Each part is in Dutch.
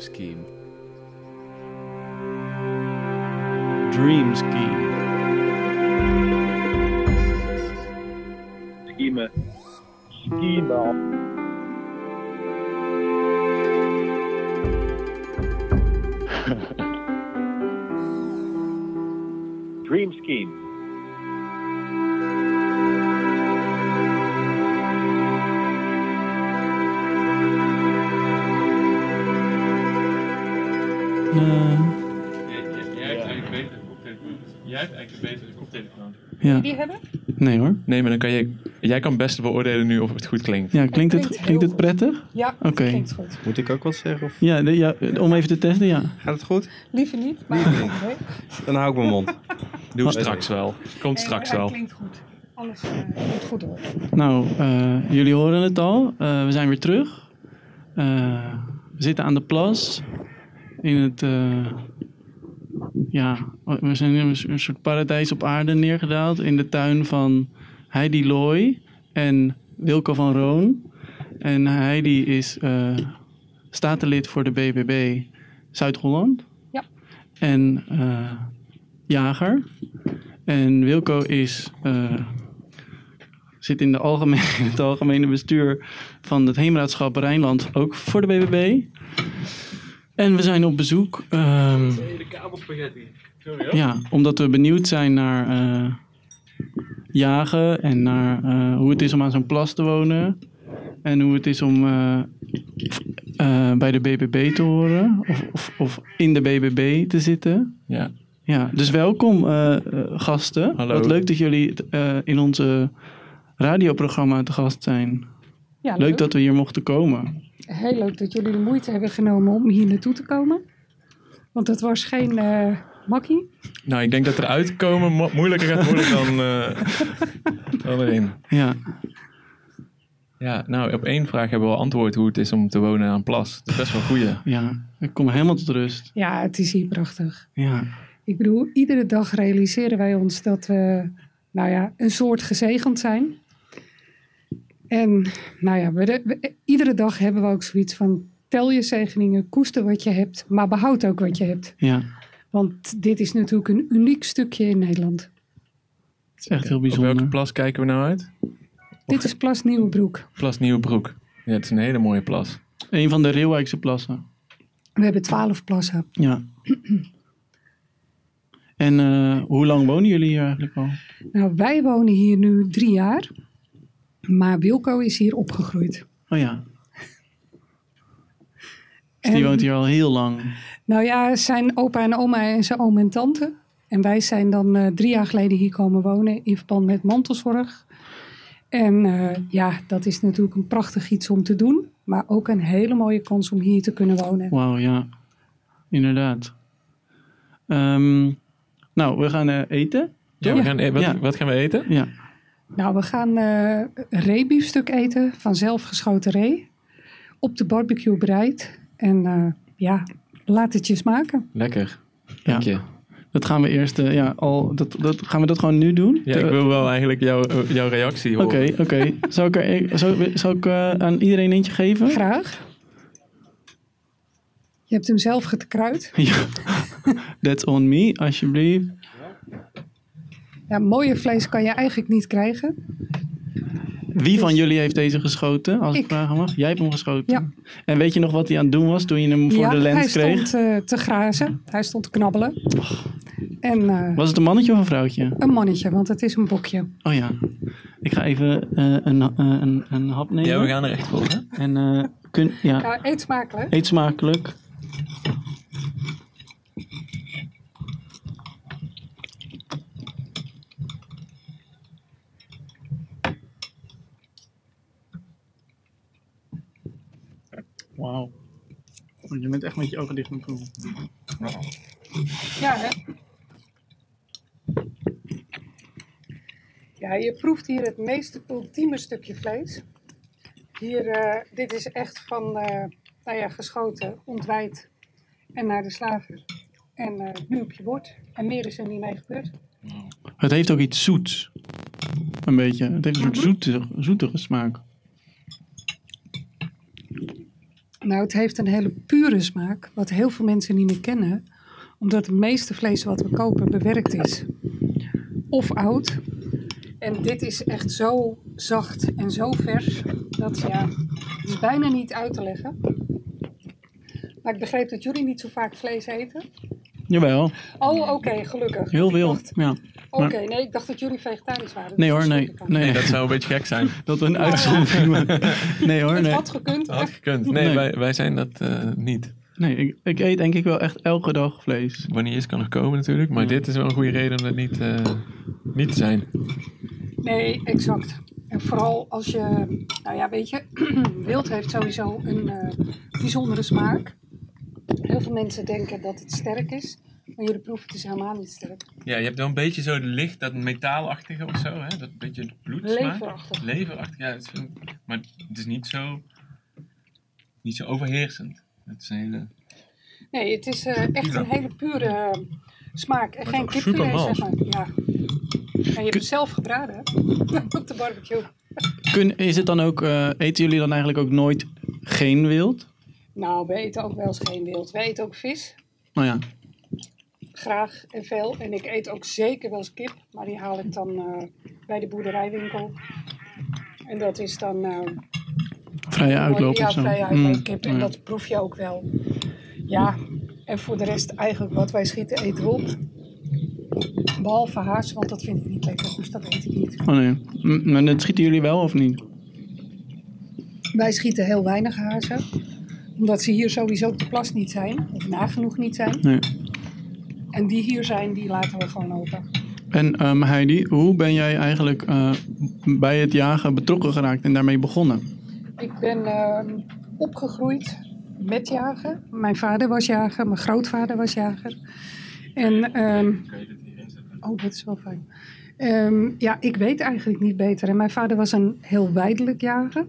Dream Scheme. Dream Scheme. Scheme. Scheme. Dream Scheme. Jij hebt eigenlijk een betere koptelefoon. Ja. Die hebben? Nee hoor. Nee, maar dan kan jij kan best beoordelen nu of het goed klinkt. Ja, klinkt het prettig? Ja, okay. Het klinkt goed. Moet ik ook wat zeggen? Of? Ja, om even te testen, ja. Gaat het goed? Liever niet, maar okay. Dan hou ik mijn mond. Doe straks wel. Komt straks wel. Klinkt goed. Alles komt goed hoor. Nou, jullie horen het al. We zijn weer terug. We zitten aan de plas. In het... we zijn in een soort paradijs op aarde neergedaald. In de tuin van Heidi Looy en Wilco van Roon. En Heidi is statenlid voor de BBB Zuid-Holland. Ja. En... jager. En Wilco is, zit in het algemene bestuur van het heemraadschap Rijnland, ook voor de BBB. En we zijn op bezoek. De kabelspaghetti. Ja, omdat we benieuwd zijn naar jagen en naar hoe het is om aan zo'n plas te wonen. En hoe het is om bij de BBB te horen of in de BBB te zitten. Ja. Ja, dus welkom gasten. Hallo. Wat leuk dat jullie in onze radioprogramma te gast zijn. Ja, leuk dat we hier mochten komen. Heel leuk dat jullie de moeite hebben genomen om hier naartoe te komen. Want het was geen makkie. Nou, ik denk dat er uitkomen moeilijker gaat worden dan erin. Ja. Ja, nou, op één vraag hebben we al antwoord hoe het is om te wonen aan plas. Dat is best wel een goeie. Ja, ik kom helemaal tot rust. Ja, het is hier prachtig. Ja. Ik bedoel, iedere dag realiseren wij ons dat we, een soort gezegend zijn. En, iedere dag hebben we ook zoiets van, tel je zegeningen, koester wat je hebt, maar behoud ook wat je hebt. Ja. Want dit is natuurlijk een uniek stukje in Nederland. Het is echt heel bijzonder. Op welke plas kijken we nou uit? Dit is Plas Nieuwebroek. Plas Nieuwebroek. Ja, het is een hele mooie plas. Een van de Reeuwijkse plassen. We hebben 12 plassen. Ja. En hoe lang wonen jullie hier eigenlijk al? Nou, wij wonen hier nu 3 jaar. Maar Wilco is hier opgegroeid. Oh ja. Dus die woont hier al heel lang. Nou ja, zijn opa en oma en zijn oom en tante. En wij zijn dan 3 jaar geleden hier komen wonen in verband met mantelzorg. En dat is natuurlijk een prachtig iets om te doen. Maar ook een hele mooie kans om hier te kunnen wonen. Wauw, ja. Inderdaad. Nou, we gaan eten. Ja, we gaan wat gaan we eten? Ja. Nou, we gaan reebiefstuk eten van zelfgeschoten ree. Op de barbecue bereid. En laat het je smaken. Lekker. Dank je. Dat gaan we eerst, gaan we dat gewoon nu doen? Ja, ik wil wel eigenlijk jouw reactie horen. Oké. Zal ik aan iedereen eentje geven? Graag. Je hebt hem zelf gekruid. Ja. That's on me, alsjeblieft. Ja, mooier vlees kan je eigenlijk niet krijgen. Wie van jullie heeft deze geschoten? Als ik vragen mag. Jij hebt hem geschoten. Ja. En weet je nog wat hij aan het doen was toen je hem voor de lens kreeg? Hij stond te grazen. Hij stond te knabbelen. Oh. En, was het een mannetje of een vrouwtje? Een mannetje, want het is een bokje. Oh ja. Ik ga even een hap nemen. Ja, we gaan er echt voor. Hè? En, eet smakelijk. Eet smakelijk. Wauw. Je bent echt met je ogen dicht aan het proeven. Ja, hè? Ja, je proeft hier het meest ultieme stukje vlees. Hier, dit is echt van, geschoten, ontwijd en naar de slager. En nu op je bord. En meer is er niet mee gebeurd. Het heeft ook iets zoets. Een beetje. Het heeft een soort zoetige smaak. Nou, het heeft een hele pure smaak, wat heel veel mensen niet meer kennen, omdat het meeste vlees wat we kopen bewerkt is. Of oud. En dit is echt zo zacht en zo vers, dat ja, het is bijna niet uit te leggen. Maar ik begreep dat jullie niet zo vaak vlees eten. Jawel. Oh, oké, gelukkig. Heel veel, ja. Oké, nee, ik dacht dat jullie vegetarisch waren. Nee hoor, nee, dat zou een beetje gek zijn. Dat we een uitzondering maken. Nee hoor, nee. Het had gekund. Het had gekund. Nee. Wij zijn dat niet. Nee, ik eet denk ik wel echt elke dag vlees. Wanneer is kan nog komen natuurlijk. Maar dit is wel een goede reden om dat niet te zijn. Nee, exact. En vooral als je, nou ja, weet je, wild heeft sowieso een bijzondere smaak. Heel veel mensen denken dat het sterk is, maar jullie proeven het dus helemaal niet sterk. Ja, je hebt wel een beetje zo licht, dat metaalachtige of zo, hè? Dat beetje bloedsmaak. Leverachtig. Leverachtig, ja. Maar het is niet zo overheersend. Het is een hele... Nee, het is echt een hele pure smaak. En geen kipfilet, zeg maar. Ja. En je hebt het zelf gebraden, hè? Op de barbecue. Is het dan ook, eten jullie dan eigenlijk ook nooit geen wild? Nou, we eten ook wel eens geen wild. We eten ook vis. Oh ja. Graag en veel. En ik eet ook zeker wel eens kip. Maar die haal ik dan bij de boerderijwinkel. En dat is dan... vrije uitloop of zo. Ja, vrije uitloop kip. En dat proef je ook wel. Ja. En voor de rest eigenlijk wat wij schieten eten we op. Behalve haas, want dat vind ik niet lekker. Dus dat eet ik niet. Oh nee. Maar dat schieten jullie wel of niet? Wij schieten heel weinig hazen. Omdat ze hier sowieso op de plas niet zijn. Of nagenoeg niet zijn. Nee. En die hier zijn, die laten we gewoon open. En Heidi, hoe ben jij eigenlijk bij het jagen betrokken geraakt en daarmee begonnen? Ik ben opgegroeid met jagen. Mijn vader was jager, mijn grootvader was jager. En, dat is wel fijn. Ik weet eigenlijk niet beter. En mijn vader was een heel weidelijk jager.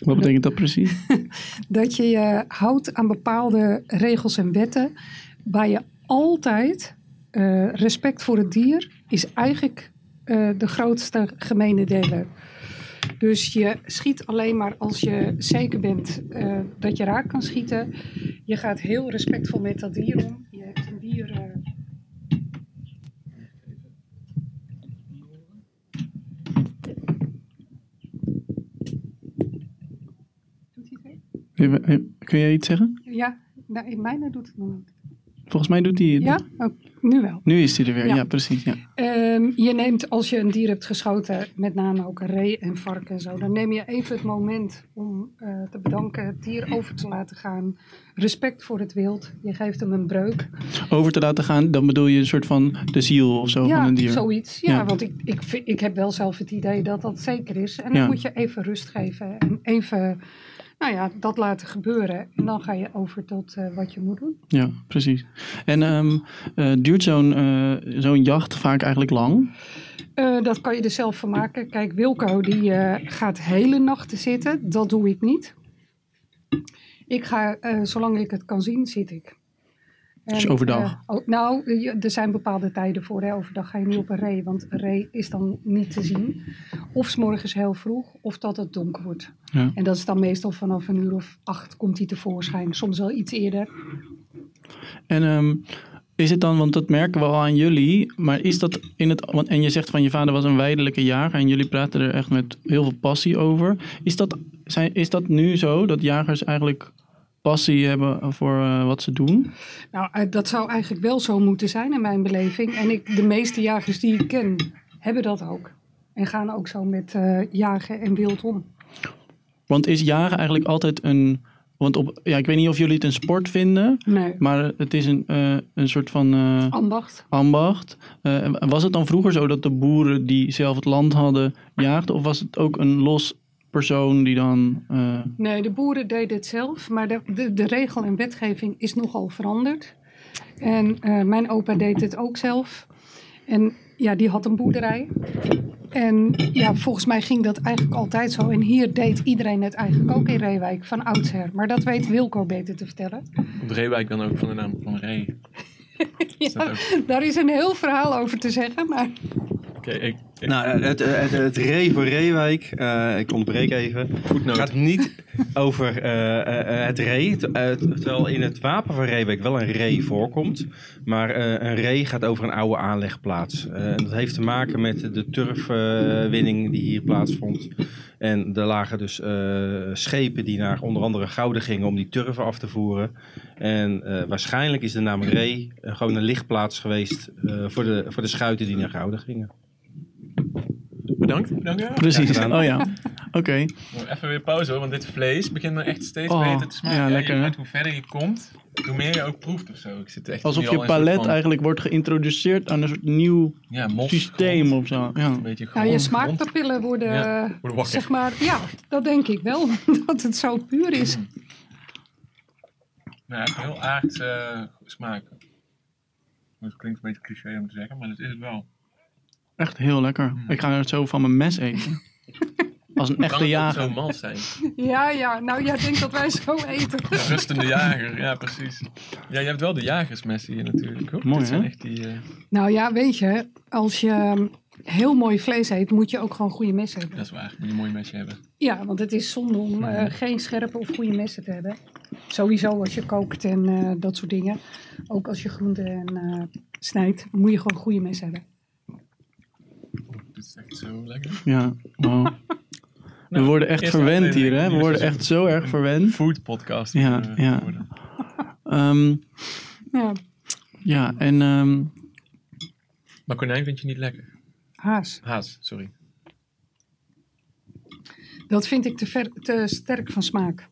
Wat betekent dat precies? Dat je je houdt aan bepaalde regels en wetten. Waar je altijd respect voor het dier is eigenlijk de grootste gemene deler. Dus je schiet alleen maar als je zeker bent dat je raak kan schieten. Je gaat heel respectvol met dat dier om. Je hebt een dier... Kun jij iets zeggen? Ja, nou, in mijne doet het nog niet. Volgens mij doet hij het. Ja, oh, nu wel. Nu is hij er weer, ja precies. Ja. Je neemt, als je een dier hebt geschoten, met name ook een ree en varken en zo, dan neem je even het moment om te bedanken, het dier over te laten gaan. Respect voor het wild, je geeft hem een breuk. Over te laten gaan, dan bedoel je een soort van de ziel of zo van een dier? Ja, zoiets. Ja, want ik heb wel zelf het idee dat dat zeker is. En dan moet je even rust geven en even... Nou ja, dat laten gebeuren. En dan ga je over tot wat je moet doen. Ja, precies. En duurt zo'n jacht vaak eigenlijk lang? Dat kan je er zelf van maken. Kijk, Wilco die gaat hele nachten zitten. Dat doe ik niet. Ik ga, zolang ik het kan zien, zit ik. En, dus overdag? Er zijn bepaalde tijden voor. Hè. Overdag ga je niet op een ree, want een ree is dan niet te zien. Of 's morgens heel vroeg, of dat het donker wordt. Ja. En dat is dan meestal vanaf 8:00 komt hij tevoorschijn. Soms wel iets eerder. En is het dan, want dat merken we al aan jullie, maar is dat en je zegt van je vader was een weidelijke jager en jullie praten er echt met heel veel passie over. Is dat nu zo, dat jagers eigenlijk... passie hebben voor wat ze doen? Nou, dat zou eigenlijk wel zo moeten zijn in mijn beleving. En de meeste jagers die ik ken, hebben dat ook. En gaan ook zo met jagen en wild om. Want is jagen eigenlijk altijd een... ik weet niet of jullie het een sport vinden. Nee. Maar het is een soort van... ambacht. Was het dan vroeger zo dat de boeren die zelf het land hadden jaagden? Of was het ook een los... persoon die dan... Nee, de boeren deden het zelf. Maar de regel en wetgeving is nogal veranderd. En mijn opa deed het ook zelf. En ja, die had een boerderij. En ja, volgens mij ging dat eigenlijk altijd zo. En hier deed iedereen het eigenlijk ook in Reeuwijk van oudsher. Maar dat weet Wilco beter te vertellen. Op Reeuwijk dan ook van de naam van Ree. Ja, daar is een heel verhaal over te zeggen, maar... Oké, Nou, het re voor Reeuwijk, ik onderbreek even, het gaat niet over het re, terwijl in het wapen van Reeuwijk wel een re voorkomt. Maar een re gaat over een oude aanlegplaats. En dat heeft te maken met de turfwinning die hier plaatsvond. En er lagen dus schepen die naar onder andere Gouda gingen om die turven af te voeren. En waarschijnlijk is de naam Ree gewoon een lichtplaats geweest voor de schuiten die naar Gouda gingen. Bedankt. Ja. Precies. Ja, oh ja. Oké. Even weer pauze hoor, want dit vlees begint me echt steeds beter te smaken. Ja, lekker. Je weet, hoe verder je komt, hoe meer je ook proeft of zo. Ik zit echt alsof je palet eigenlijk wordt geïntroduceerd aan een soort nieuw systeem grond, of zo. Ja. Een beetje grond, je smaakpapillen worden, worden zeg maar, dat denk ik wel, dat het zo puur is. Nou, het is heel aardig smaak. Dat klinkt een beetje cliché om te zeggen, maar dat is het wel. Echt heel lekker. Ik ga het zo van mijn mes eten. Als een echte jager. Kan het zo mal zijn? Ja. Nou, jij denkt dat wij zo eten. Ja, rustende jager, ja precies. Ja, je hebt wel de jagersmes hier natuurlijk. Hoor. Mooi, dit zijn echt die, Nou ja, weet je, als je heel mooi vlees eet, moet je ook gewoon goede messen hebben. Dat is waar, moet je een mooi mesje hebben. Ja, want het is zonde om geen scherpe of goede messen te hebben. Sowieso als je kookt en dat soort dingen. Ook als je groenten en snijdt, moet je gewoon goede messen hebben. Dit is echt zo lekker. Ja, wow. We worden echt verwend hier, hè? We worden echt zo erg verwend. Food podcast. Ja. Ja, en... Maar konijn vind je niet lekker? Haas, sorry. Dat vind ik te sterk van smaak.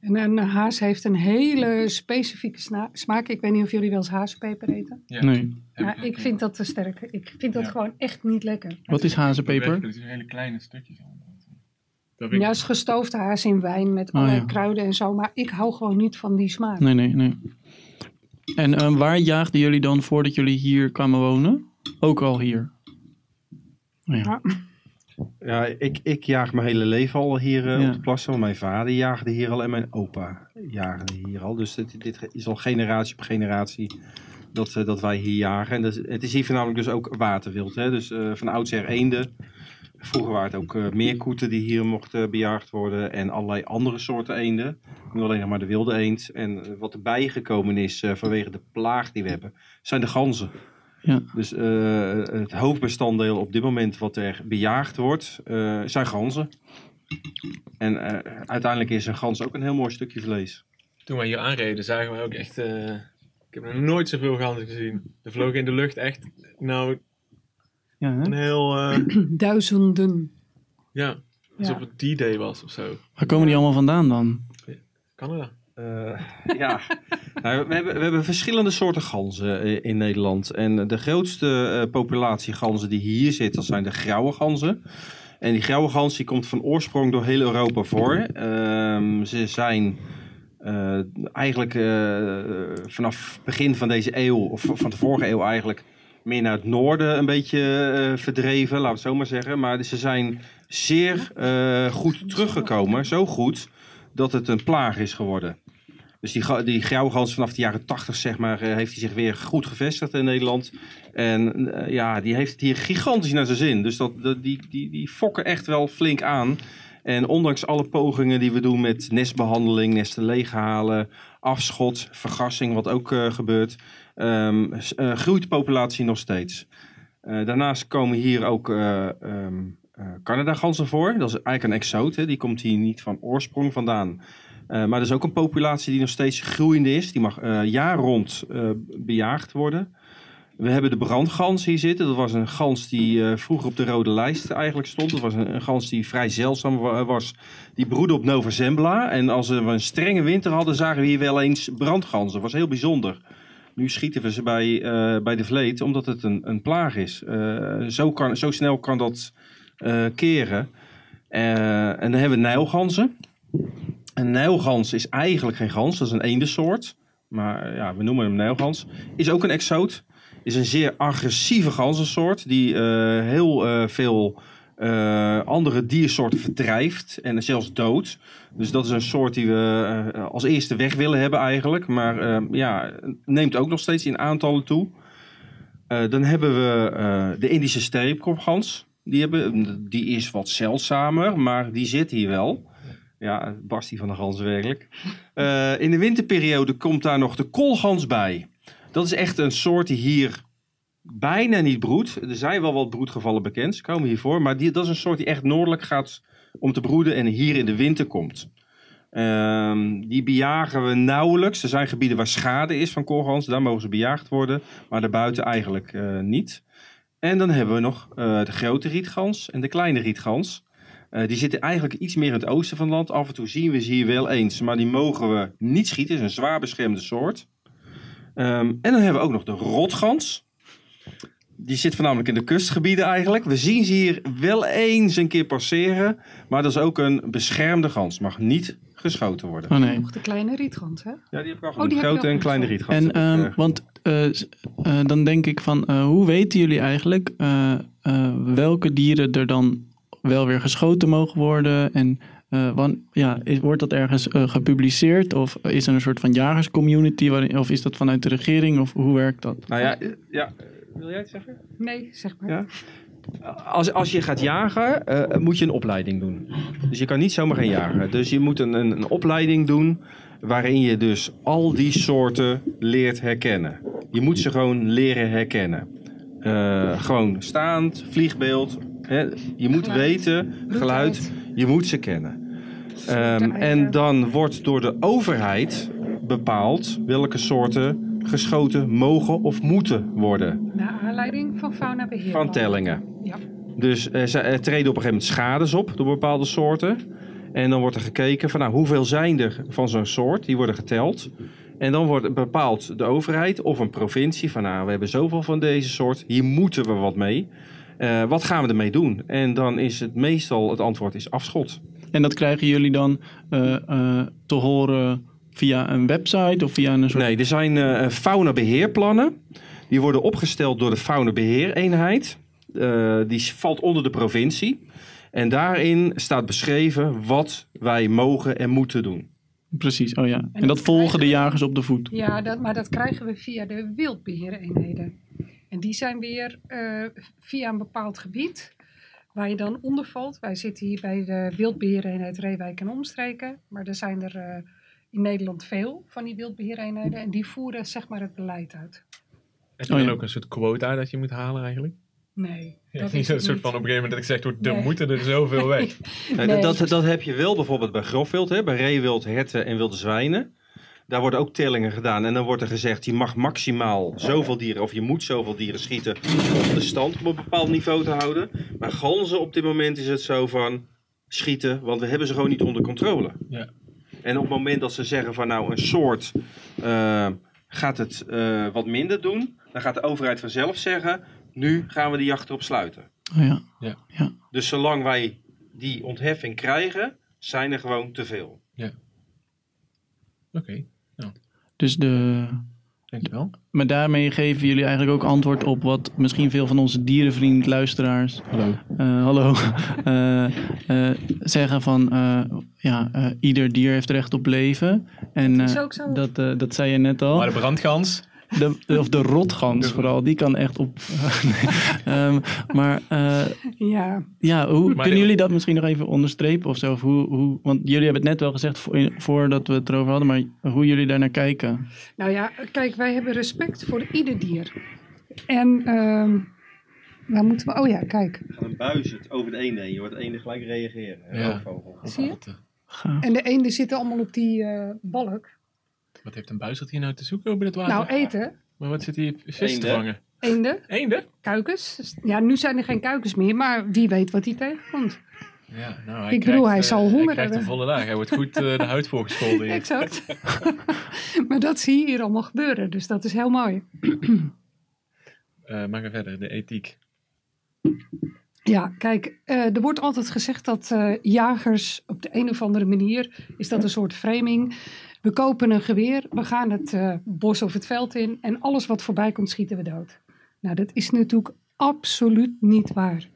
En een haas heeft een hele specifieke smaak. Ik weet niet of jullie wel eens hazenpeper eten. Ja. Nee. Ja, ik vind dat te sterk. Ik vind dat gewoon echt niet lekker. Wat is hazenpeper? Dat zijn hele kleine stukjes. Ja, is gestoofde haas in wijn met alle kruiden en zo. Maar ik hou gewoon niet van die smaak. Nee. En waar jaagden jullie dan voordat jullie hier kwamen wonen? Ook al hier? Ja. Ja, ik jaag mijn hele leven al hier op de plassen. Mijn vader jaagde hier al en mijn opa jaagde hier al. Dus dit is al generatie op generatie dat wij hier jagen. En het is hier voornamelijk dus ook waterwild. Hè? Dus van oudsher eenden. Vroeger waren het ook meerkoeten die hier mochten bejaagd worden. En allerlei andere soorten eenden. Nu alleen nog maar de wilde eend. En wat erbij gekomen is vanwege de plaag die we hebben, zijn de ganzen. Ja. Dus het hoofdbestanddeel op dit moment wat er bejaagd wordt, zijn ganzen. En uiteindelijk is een gans ook een heel mooi stukje vlees. Toen wij hier aanreden zagen we ook echt, ik heb nog nooit zoveel ganzen gezien. Er vlogen in de lucht echt, een heel... Duizenden. Ja, alsof het D-Day was of zo. Waar komen die allemaal vandaan dan? Canada. Nou, we hebben verschillende soorten ganzen in Nederland. En de grootste populatie ganzen die hier zit, dat zijn de grauwe ganzen. En die grauwe gans die komt van oorsprong door heel Europa voor. Ze zijn eigenlijk vanaf het begin van deze eeuw, of van de vorige eeuw eigenlijk, meer naar het noorden een beetje verdreven, laten we het zo maar zeggen. Maar ze zijn zeer goed teruggekomen, zo goed dat het een plaag is geworden. Dus die grauwe gans vanaf de jaren 80, zeg maar, heeft hij zich weer goed gevestigd in Nederland. En die heeft het hier gigantisch naar zijn zin. Dus die fokken echt wel flink aan. En ondanks alle pogingen die we doen met nestbehandeling, nesten leeghalen, afschot, vergassing, wat ook gebeurt, groeit de populatie nog steeds. Daarnaast komen hier ook Canadaganzen voor. Dat is eigenlijk een exoot. Hè. Die komt hier niet van oorsprong vandaan. Maar dat is ook een populatie die nog steeds groeiende is. Die mag jaar rond bejaagd worden. We hebben de brandgans hier zitten. Dat was een gans die vroeger op de rode lijst eigenlijk stond. Dat was een gans die vrij zeldzaam was. Die broedde op Nova Zembla. En als we een strenge winter hadden, zagen we hier wel eens brandganzen. Dat was heel bijzonder. Nu schieten we ze bij de vleet, omdat het een plaag is. Zo snel kan dat keren. En dan hebben we nijlganzen. Een nijlgans is eigenlijk geen gans, dat is een eendensoort. Maar we noemen hem nijlgans. Is ook een exoot. Is een zeer agressieve ganzensoort die heel veel andere diersoorten verdrijft en zelfs doodt. Dus dat is een soort die we als eerste weg willen hebben eigenlijk. Maar neemt ook nog steeds in aantallen toe. Dan hebben we de Indische streepkopgans. Die is wat zeldzamer, maar die zit hier wel. Ja, barst die van de gans werkelijk. In de winterperiode komt daar nog de koolgans bij. Dat is echt een soort die hier bijna niet broedt. Er zijn wel wat broedgevallen bekend, ze komen hiervoor. Maar dat is een soort die echt noordelijk gaat om te broeden en hier in de winter komt. Die bejagen we nauwelijks. Er zijn gebieden waar schade is van koolgans, daar mogen ze bejaagd worden. Maar daarbuiten eigenlijk niet. En dan hebben we nog de grote rietgans en de kleine rietgans. Die zitten eigenlijk iets meer in het oosten van het land. Af en toe zien we ze hier wel eens, maar die mogen we niet schieten. Het is een zwaar beschermde soort. En dan hebben we ook nog de rotgans. Die zit voornamelijk in de kustgebieden eigenlijk. We zien ze hier wel eens een keer passeren, maar dat is ook een beschermde gans. Mag niet geschoten worden. Oh, nee. Nog de kleine rietgans, hè? Ja, die heb ik al genoemd. Grote en kleine rietgans. En, want dan denk ik van, hoe weten jullie eigenlijk welke dieren er dan wel weer geschoten mogen worden? En wordt dat ergens gepubliceerd? Of is er een soort van jagerscommunity? Of is dat vanuit de regering? Of hoe werkt dat? Nou ja, wil jij het zeggen? Nee, zeg maar. Ja? Als je gaat jagen, moet je een opleiding doen. Dus je kan niet zomaar gaan jagen. Dus je moet een opleiding doen waarin je dus al die soorten leert herkennen. Je moet ze gewoon leren herkennen. Gewoon staand, vliegbeeld. Hè? Je moet weten, geluid, je moet ze kennen. En dan wordt door de overheid bepaald welke soorten geschoten mogen of moeten worden. Naar aanleiding van faunabeheer. Van tellingen. Ja. Dus er treden op een gegeven moment schades op door bepaalde soorten. En dan wordt er gekeken van hoeveel zijn er van zo'n soort. Die worden geteld. En dan wordt bepaald de overheid of een provincie van we hebben zoveel van deze soort. Hier moeten we wat mee. Wat gaan we ermee doen? En dan is het meestal, het antwoord is afschot. En dat krijgen jullie dan te horen via een website of via een soort... Nee, er zijn faunabeheerplannen. Die worden opgesteld door de faunabeheereenheid. Die valt onder de provincie. En daarin staat beschreven wat wij mogen en moeten doen. Precies, oh ja. En dat volgen de jagers op de voet. Ja, maar dat krijgen we via de wildbeheereenheden. En die zijn weer via een bepaald gebied waar je dan onder valt. Wij zitten hier bij de wildbeheereenheid Reeuwijk en omstreken. Maar er zijn er... in Nederland veel van die wildbeheereenheden. En die voeren zeg maar het beleid uit. Heb je dan ook een soort quota dat je moet halen eigenlijk? Nee. Ja, dat niet zo'n soort van op een gegeven moment dat ik zeg, er moeten er zoveel weg. Nee. Nee. Dat heb je wel bijvoorbeeld bij grofwild, hè, bij reewild, herten en wilde zwijnen. Daar worden ook tellingen gedaan. En dan wordt er gezegd, je mag maximaal zoveel dieren, of je moet zoveel dieren schieten om de stand op een bepaald niveau te houden. Maar ganzen op dit moment is het zo van schieten, want we hebben ze gewoon niet onder controle. Ja. En op het moment dat ze zeggen van een soort gaat het wat minder doen, dan gaat de overheid vanzelf zeggen, nu gaan we de jacht erop sluiten. Oh ja. Ja. Ja. Dus zolang wij die ontheffing krijgen, zijn er gewoon te veel. Ja. Oké. Ja. Dus dankjewel. Maar daarmee geven jullie eigenlijk ook antwoord op wat misschien veel van onze dierenvriend luisteraars zeggen van ieder dier heeft recht op leven. En dat is ook zo. Dat zei je net al. Maar de brandgans? Of de rotgans vooral, die kan echt op... kunnen jullie dat misschien nog even onderstrepen of zo? Of want jullie hebben het net wel gezegd voordat we het erover hadden, maar hoe jullie daarnaar kijken? Nou ja, kijk, wij hebben respect voor ieder dier. En waar moeten we... Oh ja, kijk. Een buis het over de eenden, je hoort de eenden gelijk reageren. Ja. Zie je? Gaaf. En de eenden zitten allemaal op die balk. Wat heeft een buizerd hier nou te zoeken binnen het water? Nou, eten. Maar wat zit hier vis te vangen? Eenden. Kuikens. Ja, nu zijn er geen kuikens meer, maar wie weet wat hij tegenkomt. Ja, nou, hij zal honger hebben. Hij krijgt een volle laag. Hij wordt goed de huid voorgescholden hier. Exact. Maar dat zie je hier allemaal gebeuren, dus dat is heel mooi. Maar ga verder, de ethiek. Ja, kijk, er wordt altijd gezegd dat jagers op de een of andere manier, is dat een soort framing. We kopen een geweer, we gaan het bos of het veld in en alles wat voorbij komt schieten we dood. Nou, dat is natuurlijk absoluut niet waar.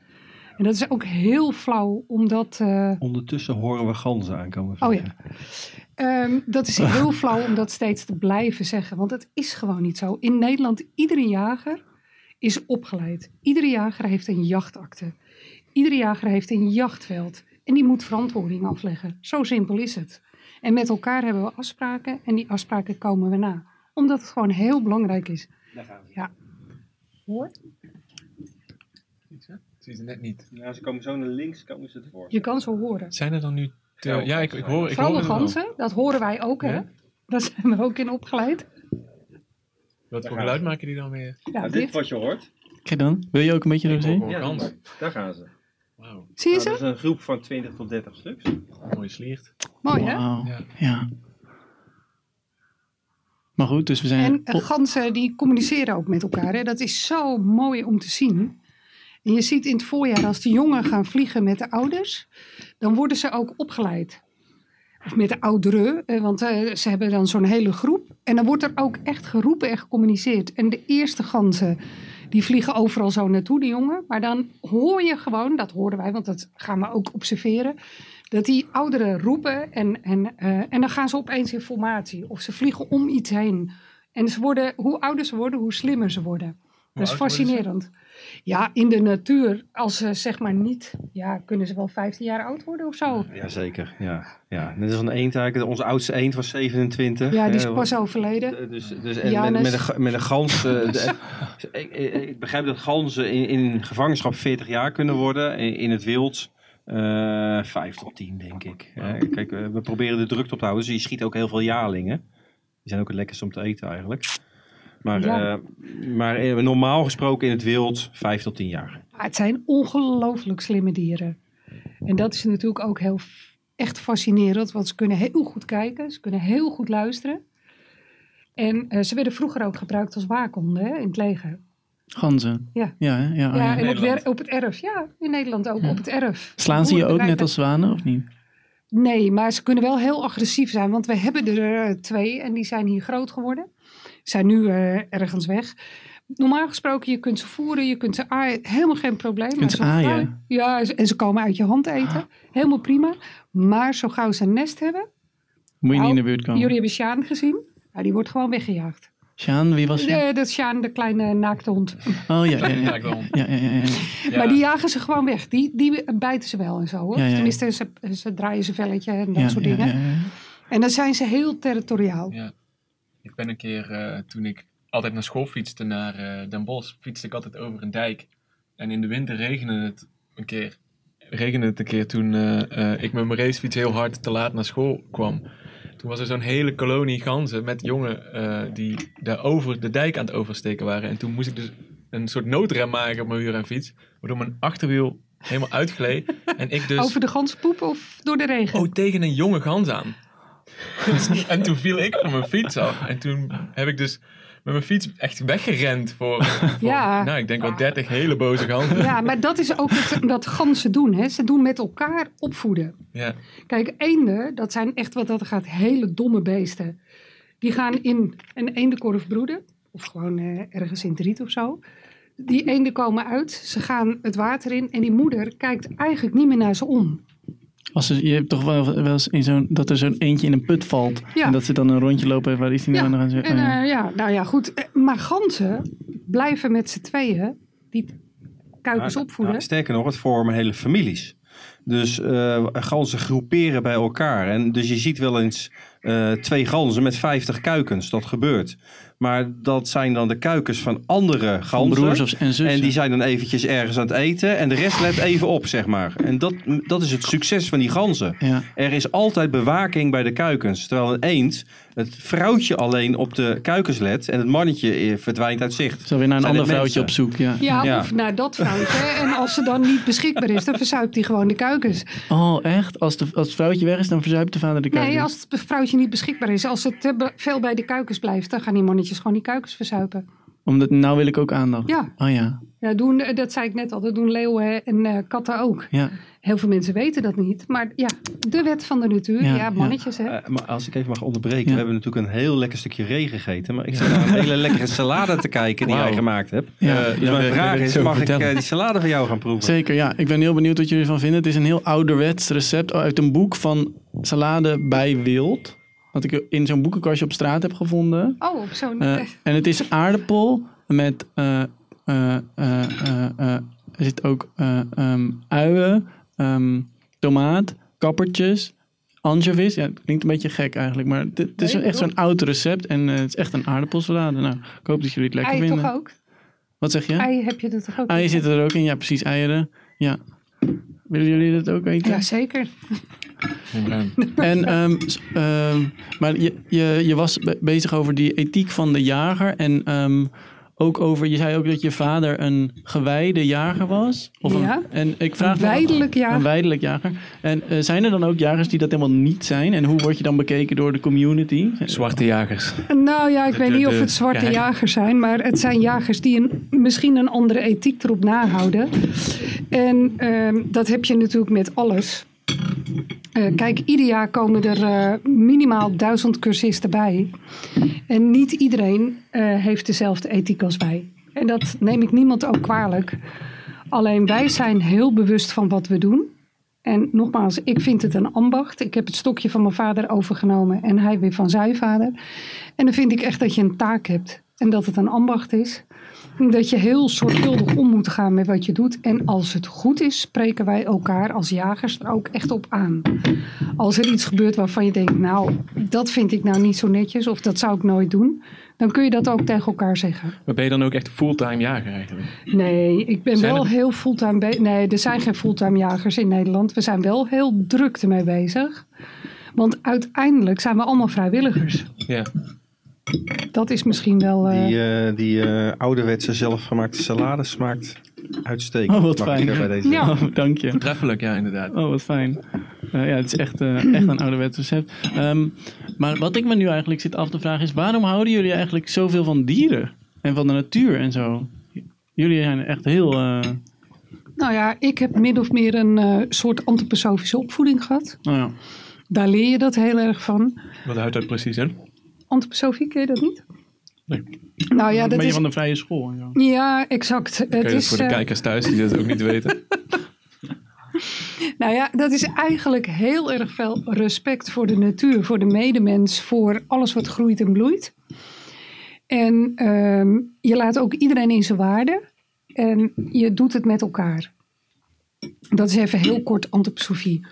En dat is ook heel flauw, omdat... Ondertussen horen we ganzen aankomen. Oh ja. Dat is heel flauw om dat steeds te blijven zeggen, want het is gewoon niet zo. In Nederland, iedere jager is opgeleid. Iedere jager heeft een jachtakte. Iedere jager heeft een jachtveld. En die moet verantwoording afleggen. Zo simpel is het. En met elkaar hebben we afspraken. En die afspraken komen we na. Omdat het gewoon heel belangrijk is. Daar gaan we. Ja. Hoor. Ziet het net niet. Ja, ze komen zo naar links, komen ze ervoor. Je kan ze horen. Zijn er dan nu... Ja, ik hoor het. Vooral de ganzen, dat horen wij ook, hè. Ja? Daar zijn we ook in opgeleid. Wat voor geluid maken die dan weer? Ja, nou, dit wat je hoort. Kijk dan. Wil je ook een beetje door zien? Ja, daar gaan ze. Wow. Zie je ze? Dat is een groep van 20 tot 30 stuks. Mooi sliert. Mooi, hè? Wow. Ja. Maar goed, dus we zijn... En ganzen, die communiceren ook met elkaar, hè. Dat is zo mooi om te zien. En je ziet in het voorjaar, als de jongen gaan vliegen met de ouders, dan worden ze ook opgeleid. Of met de ouderen, want ze hebben dan zo'n hele groep. En dan wordt er ook echt geroepen en gecommuniceerd. En de eerste ganzen, die vliegen overal zo naartoe, die jongen. Maar dan hoor je gewoon, dat horen wij, want dat gaan we ook observeren, dat die ouderen roepen en dan gaan ze opeens in formatie. Of ze vliegen om iets heen. En ze worden, hoe ouder ze worden, hoe slimmer ze worden. Dat is fascinerend. Ja, in de natuur, als ze zeg maar niet... Ja, kunnen ze wel 15 jaar oud worden of zo? Jazeker, ja. Net als een eend, onze oudste eend was 27. Ja, die is pas overleden. Dus en met een gans... ik begrijp dat ganzen in gevangenschap 40 jaar kunnen worden. In het wild 5 tot 10, denk ik. Kijk, we proberen de drukte op te houden. Dus je schiet ook heel veel jaarlingen. Die zijn ook het lekkerste om te eten eigenlijk. Maar normaal gesproken in het wild 5 tot 10 jaar. Het zijn ongelooflijk slimme dieren. En dat is natuurlijk ook heel echt fascinerend. Want ze kunnen heel goed kijken. Ze kunnen heel goed luisteren. En ze werden vroeger ook gebruikt als waakhonden, hè, in het leger. Ganzen? Ja, en op het erf. Ja, in Nederland ook, op het erf. Slaan ze je ook net als zwanen of niet? Nee, maar ze kunnen wel heel agressief zijn. Want we hebben er 2 en die zijn hier groot geworden. Zijn nu ergens weg. Normaal gesproken, je kunt ze voeren, je kunt ze aaien. Helemaal geen probleem. Je kunt ze aaien? Ja, en ze komen uit je hand eten. Helemaal prima. Maar zo gauw ze een nest hebben... Moet je niet in de buurt komen. Jullie hebben Sjaan gezien. Nou, die wordt gewoon weggejaagd. Sjaan, wie was Sjaan? Dat is Sjaan, de kleine naakte hond. Oh ja. Maar die jagen ze gewoon weg. Die bijten ze wel en zo. Hoor. Ja. Tenminste, ze draaien ze velletje en dat soort dingen. Ja. En dan zijn ze heel territoriaal. Ja. Ik ben een keer, toen ik altijd naar school fietste naar Den Bosch, fietste ik altijd over een dijk. En in de winter regende het een keer toen ik met mijn racefiets heel hard te laat naar school kwam. Toen was er zo'n hele kolonie ganzen met jongen die daar over de dijk aan het oversteken waren. En toen moest ik dus een soort noodrem maken op mijn wiel en fiets, waardoor mijn achterwiel helemaal uitgleed. En ik dus... Over de ganzenpoep of door de regen? Oh, tegen een jonge gans aan. En toen viel ik van mijn fiets af. En toen heb ik dus met mijn fiets echt weggerend voor ik denk wel 30 hele boze ganzen. Ja, maar dat is ook dat ganzen doen. Hè. Ze doen met elkaar opvoeden. Ja. Kijk, eenden, dat zijn echt wat dat gaat, hele domme beesten. Die gaan in een eendenkorf broeden. Of gewoon ergens in het riet of zo. Die eenden komen uit, ze gaan het water in. En die moeder kijkt eigenlijk niet meer naar ze om. Je hebt toch wel eens dat er zo'n eentje in een put valt. Ja. En dat ze dan een rondje lopen. Waar is die nou aan? Goed. Maar ganzen blijven met z'n tweeën die kuikens opvoeden. Nou, sterker nog, het vormen hele families. Dus ganzen groeperen bij elkaar. En dus je ziet wel eens 2 ganzen met 50 kuikens. Dat gebeurt. Maar dat zijn dan de kuikens van andere ganzen. Broers en zussen. En die zijn dan eventjes ergens aan het eten. En de rest let even op, zeg maar. En dat is het succes van die ganzen. Ja. Er is altijd bewaking bij de kuikens. Terwijl een eend, het vrouwtje alleen op de kuikens let. En het mannetje verdwijnt uit zicht. Zo weer naar een ander vrouwtje op zoek. Ja, of naar dat vrouwtje. En als ze dan niet beschikbaar is, dan verzuipt hij gewoon de kuikens. Oh, echt? Als het vrouwtje weg is, dan verzuipt de vader de kuikens? Nee, als het vrouwtje niet beschikbaar is. Als het te veel bij de kuikens blijft, dan gaan die mannetjes gewoon die kuikens verzuipen. Omdat nou wil ik ook aandacht. Ja. Oh ja. Ja, dat zei ik net al. Dat doen leeuwen en katten ook. Ja. Heel veel mensen weten dat niet. Maar ja, de wet van de natuur. Ja, mannetjes. Ja. Hè. Maar als ik even mag onderbreken. Ja. We hebben natuurlijk een heel lekker stukje ree gegeten. Maar ik zit naar een hele lekkere salade te kijken die jij gemaakt hebt. Ja. Dus mijn vraag is, mag ik die salade van jou gaan proeven? Zeker, ja. Ik ben heel benieuwd wat jullie ervan vinden. Het is een heel ouderwets recept uit een boek van salade bij wild. Wat ik in zo'n boekenkastje op straat heb gevonden. Oh, op zo'n... en het is aardappel met er zit ook uien, tomaat, kappertjes, anchovies. Ja, het klinkt een beetje gek eigenlijk, maar het is echt zo'n oud recept en het is echt een aardappelsalade. Nou, ik hoop dat jullie het lekker eieren vinden. Eieren toch ook? Wat zeg je? Eieren heb je er toch ook in? Eieren zitten er ook in, ja precies, eieren. Ja. Willen jullie dat ook eten? Ja, zeker. En, maar je was bezig over die ethiek van de jager. En ook over, je zei ook dat je vader een gewijde jager was. Of ja, een weidelijk jager. Een weidelijk jager. En zijn er dan ook jagers die dat helemaal niet zijn? En hoe word je dan bekeken door de community? Zwarte jagers. Nou ja, ik weet niet of het zwarte jagers zijn. Maar het zijn jagers die misschien een andere ethiek erop nahouden. En dat heb je natuurlijk met alles. Kijk, ieder jaar komen er minimaal 1000 cursisten bij. En niet iedereen heeft dezelfde ethiek als wij. En dat neem ik niemand ook kwalijk. Alleen wij zijn heel bewust van wat we doen. En nogmaals, ik vind het een ambacht. Ik heb het stokje van mijn vader overgenomen en hij weer van zijn vader. En dan vind ik echt dat je een taak hebt en dat het een ambacht is. Dat je heel zorgvuldig om moet gaan met wat je doet. En als het goed is, spreken wij elkaar als jagers er ook echt op aan. Als er iets gebeurt waarvan je denkt, nou, dat vind ik nou niet zo netjes. Of dat zou ik nooit doen. Dan kun je dat ook tegen elkaar zeggen. Maar ben je dan ook echt fulltime jager eigenlijk? Nee, ik ben wel heel fulltime bezig. Nee, er zijn geen fulltime jagers in Nederland. We zijn wel heel druk ermee bezig. Want uiteindelijk zijn we allemaal vrijwilligers. Ja. Dat is misschien wel... Die ouderwetse zelfgemaakte salade smaakt uitstekend. Oh, wat fijn. Bij deze dank je. Treffelijk, ja, inderdaad. Oh, wat fijn. Ja, het is echt een ouderwets recept. Maar wat ik me nu eigenlijk zit af te vragen is... waarom houden jullie eigenlijk zoveel van dieren? En van de natuur en zo? Jullie zijn echt heel... Nou ja, ik heb min of meer een soort antroposofische opvoeding gehad. Oh, ja. Daar leer je dat heel erg van. Wat houdt dat precies in? Antroposofie, ken je dat niet? Nee. Nou ja, dat ben je van de vrije school. Ja, ja exact. Het is voor de kijkers thuis die dat ook niet weten. Nou ja, dat is eigenlijk heel erg veel respect voor de natuur, voor de medemens, voor alles wat groeit en bloeit. En je laat ook iedereen in zijn waarde en je doet het met elkaar. Dat is even heel kort antroposofie.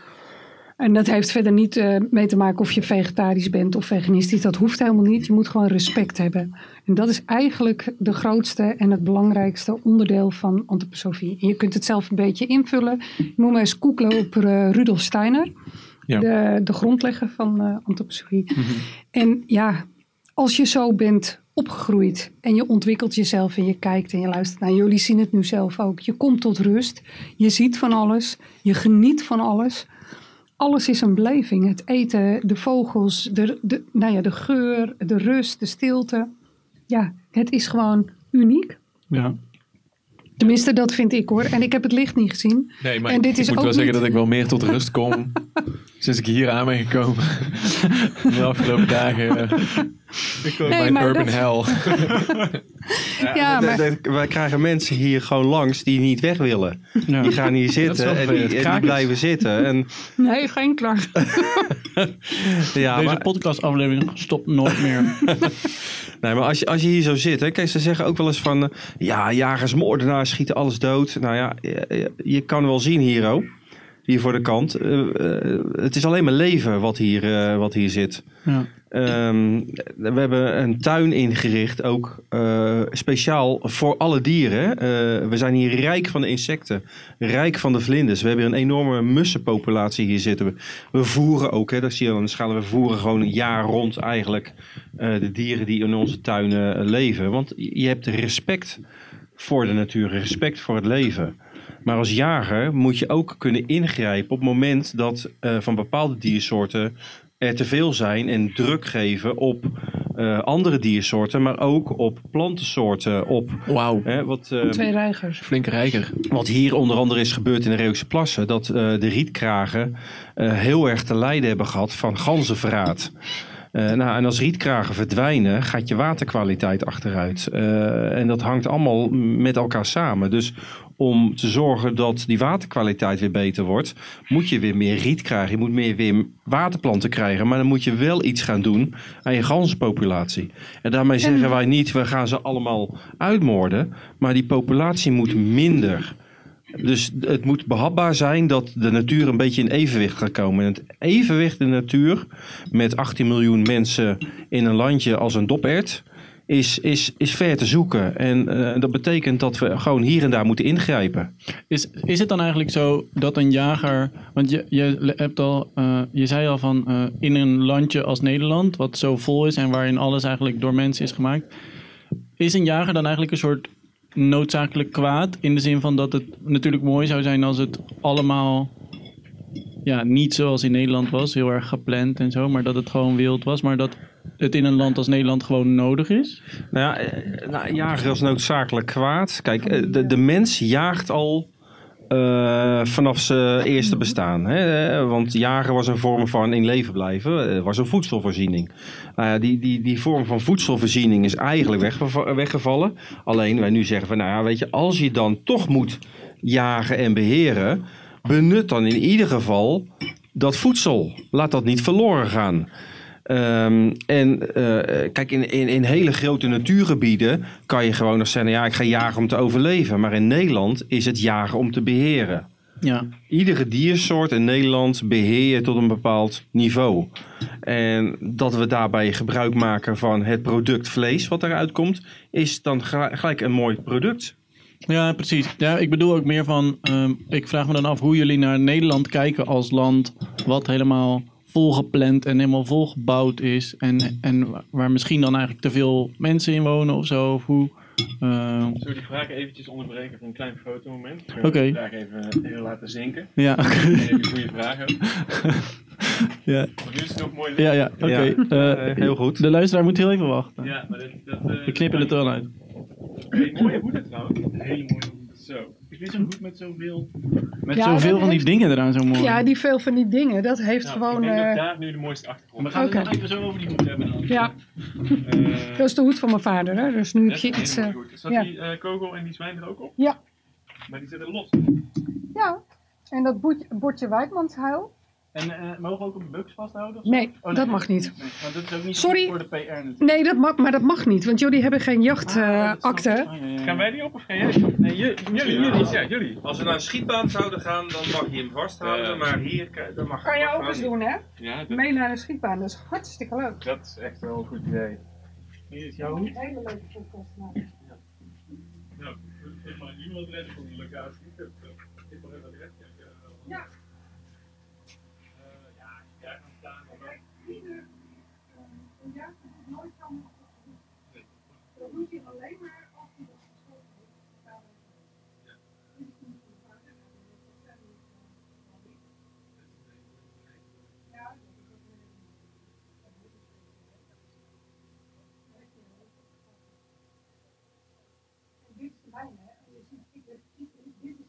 En dat heeft verder niet mee te maken of je vegetarisch bent of veganistisch. Dat hoeft helemaal niet. Je moet gewoon respect hebben. En dat is eigenlijk de grootste en het belangrijkste onderdeel van antroposofie. Je kunt het zelf een beetje invullen. Je moet maar eens googlen op Rudolf Steiner. Ja. De grondlegger van antroposofie. Mm-hmm. En ja, als je zo bent opgegroeid en je ontwikkelt jezelf en je kijkt en je luistert naar. Jullie zien het nu zelf ook. Je komt tot rust. Je ziet van alles. Je geniet van alles. Alles is een beleving. Het eten, de vogels, de geur, de rust, de stilte. Ja, het is gewoon uniek. Ja. Tenminste, dat vind ik hoor. En ik heb het licht niet gezien. Nee, maar en dit ik moet wel zeggen dat ik wel meer tot rust kom sinds ik hier aan ben gekomen. De afgelopen dagen. Ik kom bij mijn urban hell. Wij krijgen mensen hier gewoon langs die niet weg willen. Ja. Die gaan hier zitten en die blijven zitten. En... Nee, geen klacht. Deze podcastaflevering stopt nooit meer. Nee, maar als je hier zo zit, hè, kijk, ze zeggen ook wel eens van... jagers, moordenaars, schieten alles dood. Nou ja, je kan wel zien hier voor de kant. Het is alleen maar leven wat hier zit. Ja. We hebben een tuin ingericht, ook speciaal voor alle dieren. We zijn hier rijk van de insecten, rijk van de vlinders. We hebben een enorme mussenpopulatie hier zitten. We voeren ook, hè, dat zie je aan de schalen. We voeren gewoon een jaar rond eigenlijk de dieren die in onze tuinen leven. Want je hebt respect voor de natuur, respect voor het leven. Maar als jager moet je ook kunnen ingrijpen op het moment dat van bepaalde diersoorten er te veel zijn en druk geven op andere diersoorten, maar ook op plantensoorten. Wauw, twee reigers. Flinke reiger. Wat hier onder andere is gebeurd in de Reeuwijkse plassen, dat de rietkragen heel erg te lijden hebben gehad van ganzenverraad. En als rietkragen verdwijnen, gaat je waterkwaliteit achteruit. En dat hangt allemaal met elkaar samen. Dus om te zorgen dat die waterkwaliteit weer beter wordt, moet je weer meer riet krijgen. Je moet weer waterplanten krijgen. Maar dan moet je wel iets gaan doen aan je ganzenpopulatie. En daarmee zeggen wij niet, we gaan ze allemaal uitmoorden. Maar die populatie moet minder. Dus het moet behapbaar zijn dat de natuur een beetje in evenwicht gaat komen. En het evenwicht in de natuur met 18 miljoen mensen in een landje als een dopert is ver te zoeken. En dat betekent dat we gewoon hier en daar moeten ingrijpen. Is het dan eigenlijk zo dat een jager... Want je zei al van in een landje als Nederland, wat zo vol is en waarin alles eigenlijk door mensen is gemaakt. Is een jager dan eigenlijk een soort noodzakelijk kwaad, in de zin van dat het natuurlijk mooi zou zijn als het allemaal, ja, niet zoals in Nederland was, heel erg gepland en zo, maar dat het gewoon wild was, maar dat het in een land als Nederland gewoon nodig is? Nou ja, jagen als noodzakelijk kwaad. Kijk, de mens jaagt al vanaf zijn eerste bestaan. Hè? Want jagen was een vorm van in leven blijven. Het was een voedselvoorziening. Die vorm van voedselvoorziening is eigenlijk weggevallen. Alleen wij nu zeggen van, nou ja, weet je, als je dan toch moet jagen en beheren, benut dan in ieder geval dat voedsel. Laat dat niet verloren gaan. Kijk, in hele grote natuurgebieden kan je gewoon nog zeggen, ja, ik ga jagen om te overleven. Maar in Nederland is het jagen om te beheren. Ja. Iedere diersoort in Nederland beheer je tot een bepaald niveau. En dat we daarbij gebruik maken van het product vlees wat eruit komt, is dan gelijk een mooi product. Ja, precies. Ja, ik bedoel ook meer van, ik vraag me dan af hoe jullie naar Nederland kijken als land wat helemaal volgepland en helemaal volgebouwd is. En waar misschien dan eigenlijk te veel mensen in wonen of zo. Of hoe, zullen we die vraag eventjes onderbreken voor een klein fotomoment? Oké. Okay. Vraag even laten zinken. Ja. Even goede vragen. Ja. Nu is het nog mooi licht. Ja, ja. Oké. Okay. Ja, heel goed. De luisteraar moet heel even wachten. Ja, maar we knippen het er wel uit. Hey, mooie hoeden trouwens. Hele mooie hoeden. Zo. Ik weet zo'n hoed met zoveel... Met ja, zoveel van die dingen eraan zo mooi. Ja, die veel van die dingen. Dat heeft gewoon... Ik denk dat daar nu de mooiste achtergrond. We gaan het nog even zo over die hoed hebben dan. Ja. Dat is de hoed van mijn vader, hè. Dus nu heb je iets... Zat die kogel en die zwijn er ook op? Ja. Maar die zitten los. Ja. En dat bordje Waidmannsheil. En mogen we ook een buks vasthouden? Nee, oh, nee, dat mag niet. Nee, want dat is ook niet Sorry. Voor de PR natuurlijk. Nee, dat mag niet. Want jullie hebben geen jachtakte. Ja. Gaan wij die op of gaan jij die op? Nee, jullie. Als we naar een schietbaan zouden gaan, dan mag je hem vasthouden. Maar hier dan mag je Kan je ook eens doen, hè? Ja, mee naar een schietbaan. Dat is hartstikke leuk. Dat is echt wel een goed idee. Hier is jouw hoed. Een hele leuke podcast maken. Ja. Nou, ik mag niemand redden voor die lokale schieten. Ik mag even wat redden. Ja. Ja, nooit kan. Dat moet je alleen maar als je dat geschoten hebt. Ja. Ja. Dit is mijn, hè? Dit is de simpele.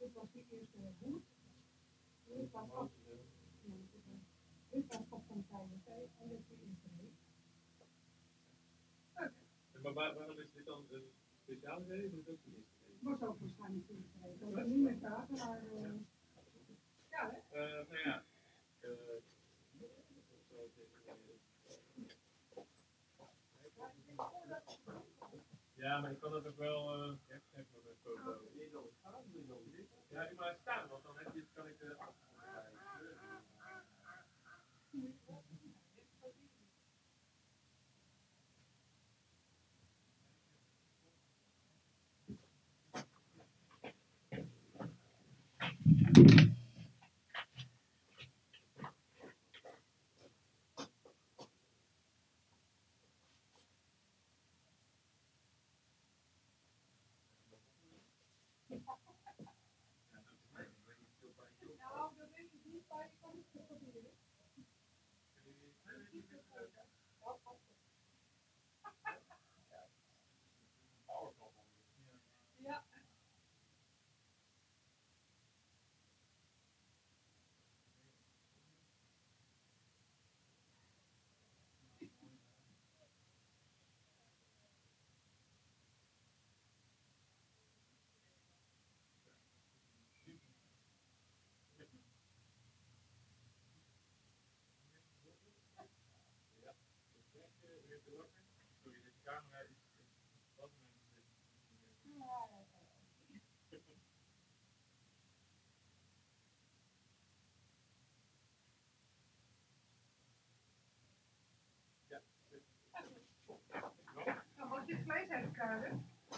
Dit was de eerste hoed. Dit was ook. Maar waarom is dit dan een speciale reden? Het was ook waarschijnlijk een reden. Niet meer praten, maar... Ja, hè? Nou ja. Ja, maar ik kan dat ook wel... Ja, ik maar staan, want dan kan ik de achter.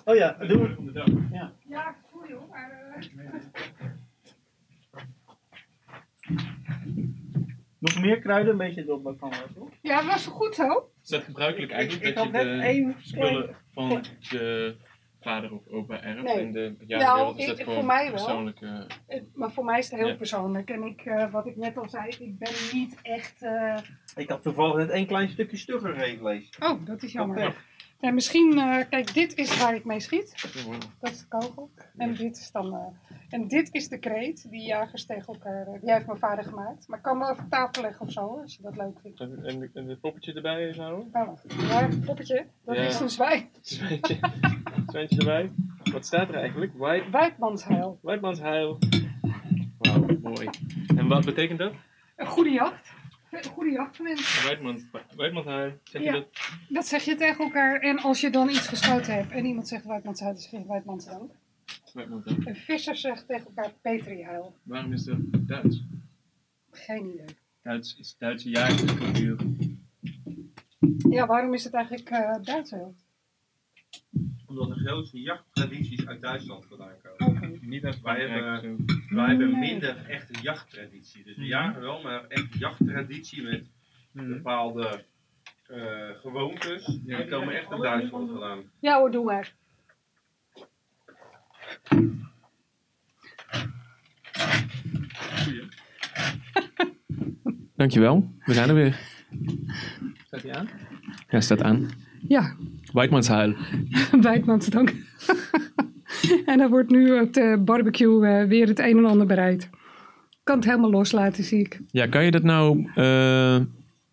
Oh ja, dat doen we van de dag. Ja, ja, sorry hoor, maar... Nog meer kruiden, een beetje door kan wel. Ja, dat was goed zo. Is dat gebruikelijk eigenlijk dat je de spullen van de vader of opa erft? Nee. En de, ja, nou, is dat ik, voor mij persoonlijke... wel. Maar voor mij is het heel persoonlijk. En ik, wat ik net al zei, ik ben niet echt... Ik had toevallig net één klein stukje stugger reetvlees. Oh, dat is jammer. Dat ja, misschien, kijk, dit is waar ik mee schiet. Dat is de kogel. En dit is dan. En dit is de kreet die jagers tegen elkaar. Die heeft mijn vader gemaakt. Maar ik kan wel even tafel leggen of zo, als je dat leuk vindt. En het poppetje erbij is nou? Ja, het poppetje. Dat is een zwijn. Zwijntje erbij. Wat staat er eigenlijk? Waidmannsheil. Waidmannsheil. Wauw, mooi. En wat betekent dat? Een goede jacht. Goede jachtmens. Waidmannsheil, zeg je dat? Dat zeg je tegen elkaar. En als je dan iets geschoten hebt en iemand zegt Waidmannsheil, dan zeg je Waidmannsheil. Een visser zegt tegen elkaar Petri heil. Waarom is dat Duits? Geen idee. Duits is Duitse jagerscultuur. Ja, waarom is het eigenlijk Duits heil? Omdat de grootste jachttradities uit Duitsland vandaan komen. Okay. Niet uit wij hebben minder echte jachttraditie. Dus we jagen wel, maar echt jachttraditie met bepaalde gewoontes. Ja, die komen echt uit Duitsland vandaan. Ja hoor, doe maar. Dankjewel, we zijn er weer. Staat hij aan? Ja, staat aan. Ja. Waidmannsheil. Waidmannsdank. En er wordt nu op de barbecue weer het een en ander bereid. Ik kan het helemaal loslaten, zie ik. Ja, kan je dat nou...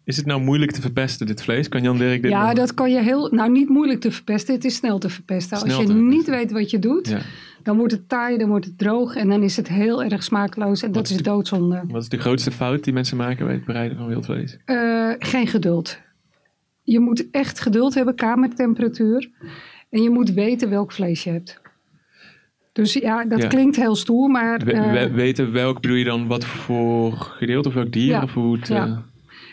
is het nou moeilijk te verpesten, dit vlees? Kan Jan-Dirk dit nog? Dat kan je heel... Nou, niet moeilijk te verpesten. Het is snel te verpesten. Snel Als je niet weet wat je doet... Ja. Dan wordt het taai, dan wordt het droog en dan is het heel erg smaakloos en dat is doodzonde. Wat is de grootste fout die mensen maken bij het bereiden van wild vlees? Geen geduld. Je moet echt geduld hebben, kamertemperatuur. En je moet weten welk vlees je hebt. Dus ja, dat klinkt heel stoer, maar... Weten welk bedoel je dan? Wat voor gedeelte of welk dier? Ja, of hoe het,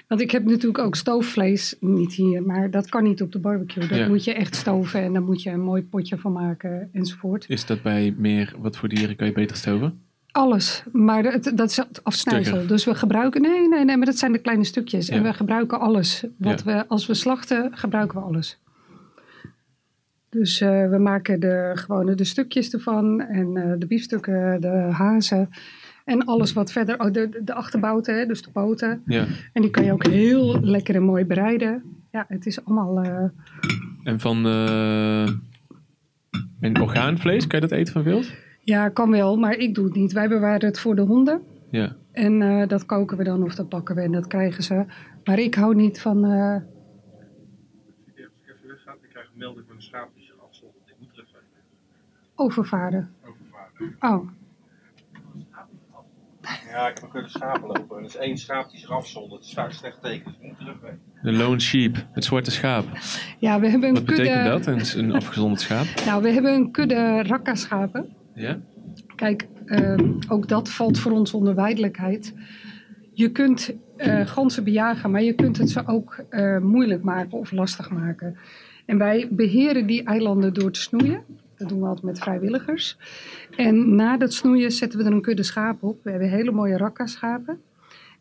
want ik heb natuurlijk ook stoofvlees, niet hier, maar dat kan niet op de barbecue. Dat moet je echt stoven en daar moet je een mooi potje van maken enzovoort. Is dat bij meer, wat voor dieren kan je beter stoven? Alles, maar dat is het afsnijsel. Stukker. Dus we gebruiken, nee, maar dat zijn de kleine stukjes. Ja. En we gebruiken alles. Als we slachten, gebruiken we alles. Dus we maken de stukjes ervan en de biefstukken, de hazen... En alles wat verder, de achterbouten, hè, dus de poten. Ja. En die kan je ook heel lekker en mooi bereiden. Ja, het is allemaal... En van een orgaanvlees, kan je dat eten van wild? Ja, kan wel, maar ik doe het niet. Wij bewaren het voor de honden. Ja. En dat koken we dan of dat bakken we en dat krijgen ze. Maar ik hou niet van... Als ik even wegga, dan krijg ik een melding van een schaap die zich afzondert. Ik moet er even... Overvaren. Oh. Ja, ik heb ook een schapen lopen. Er is één schaap die zich afzondert. Het is vaak slecht teken, dus we moeten terugwegen. De lone sheep, het zwarte schaap. Ja, we hebben Wat betekent dat, een afgezonderd schaap? Nou, we hebben een kudde rakka schapen. Ja? Kijk, ook dat valt voor ons onder weidelijkheid. Je kunt ganzen bejagen, maar je kunt het ze ook moeilijk maken of lastig maken. En wij beheren die eilanden door te snoeien. Dat doen we altijd met vrijwilligers. En na dat snoeien zetten we er een kudde schapen op. We hebben hele mooie rakka schapen.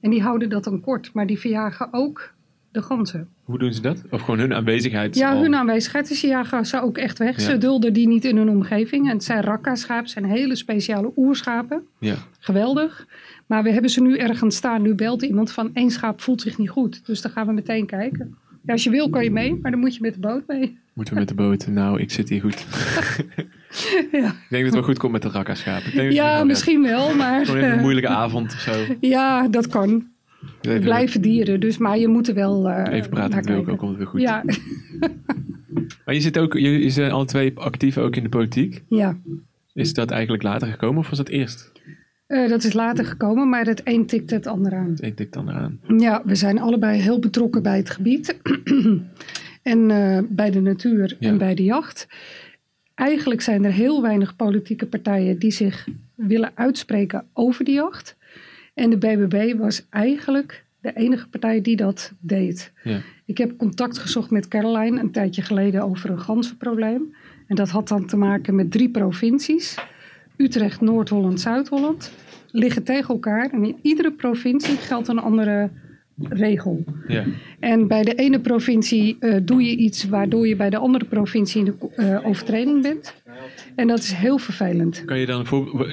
En die houden dat dan kort. Maar die verjagen ook de ganzen. Hoe doen ze dat? Of gewoon hun aanwezigheid? Ja, hun aanwezigheid. Dus ze jagen ze ook echt weg. Ja. Ze dulden die niet in hun omgeving. En het zijn rakka schapen. Zijn hele speciale oerschapen. Ja. Geweldig. Maar we hebben ze nu ergens staan. Nu belt iemand van één schaap voelt zich niet goed. Dus dan gaan we meteen kijken. Ja, als je wil kan je mee, maar dan moet je met de boot mee. Moeten we met de boot? Nou, ik zit hier goed. Ik denk dat het wel goed komt met de rakka schapen. Ja, misschien wel, maar... Gewoon even een moeilijke avond of zo. Ja, dat kan. We blijven dieren, dus, maar je moet er wel... even praten met Wilco, komt het weer goed. Ja. Maar jullie zijn alle twee actief ook in de politiek. Ja. Is dat eigenlijk later gekomen of was dat eerst? Dat is later gekomen, maar het een tikt het ander aan. Ja, we zijn allebei heel betrokken bij het gebied. En bij de natuur en bij de jacht. Eigenlijk zijn er heel weinig politieke partijen die zich willen uitspreken over de jacht. En de BBB was eigenlijk de enige partij die dat deed. Ja. Ik heb contact gezocht met Caroline een tijdje geleden over een ganzenprobleem. En dat had dan te maken met 3 provincies. Utrecht, Noord-Holland, Zuid-Holland liggen tegen elkaar. En in iedere provincie geldt een andere regel. Ja. En bij de ene provincie doe je iets waardoor je bij de andere provincie in de overtreding bent. En dat is heel vervelend. Kan je dan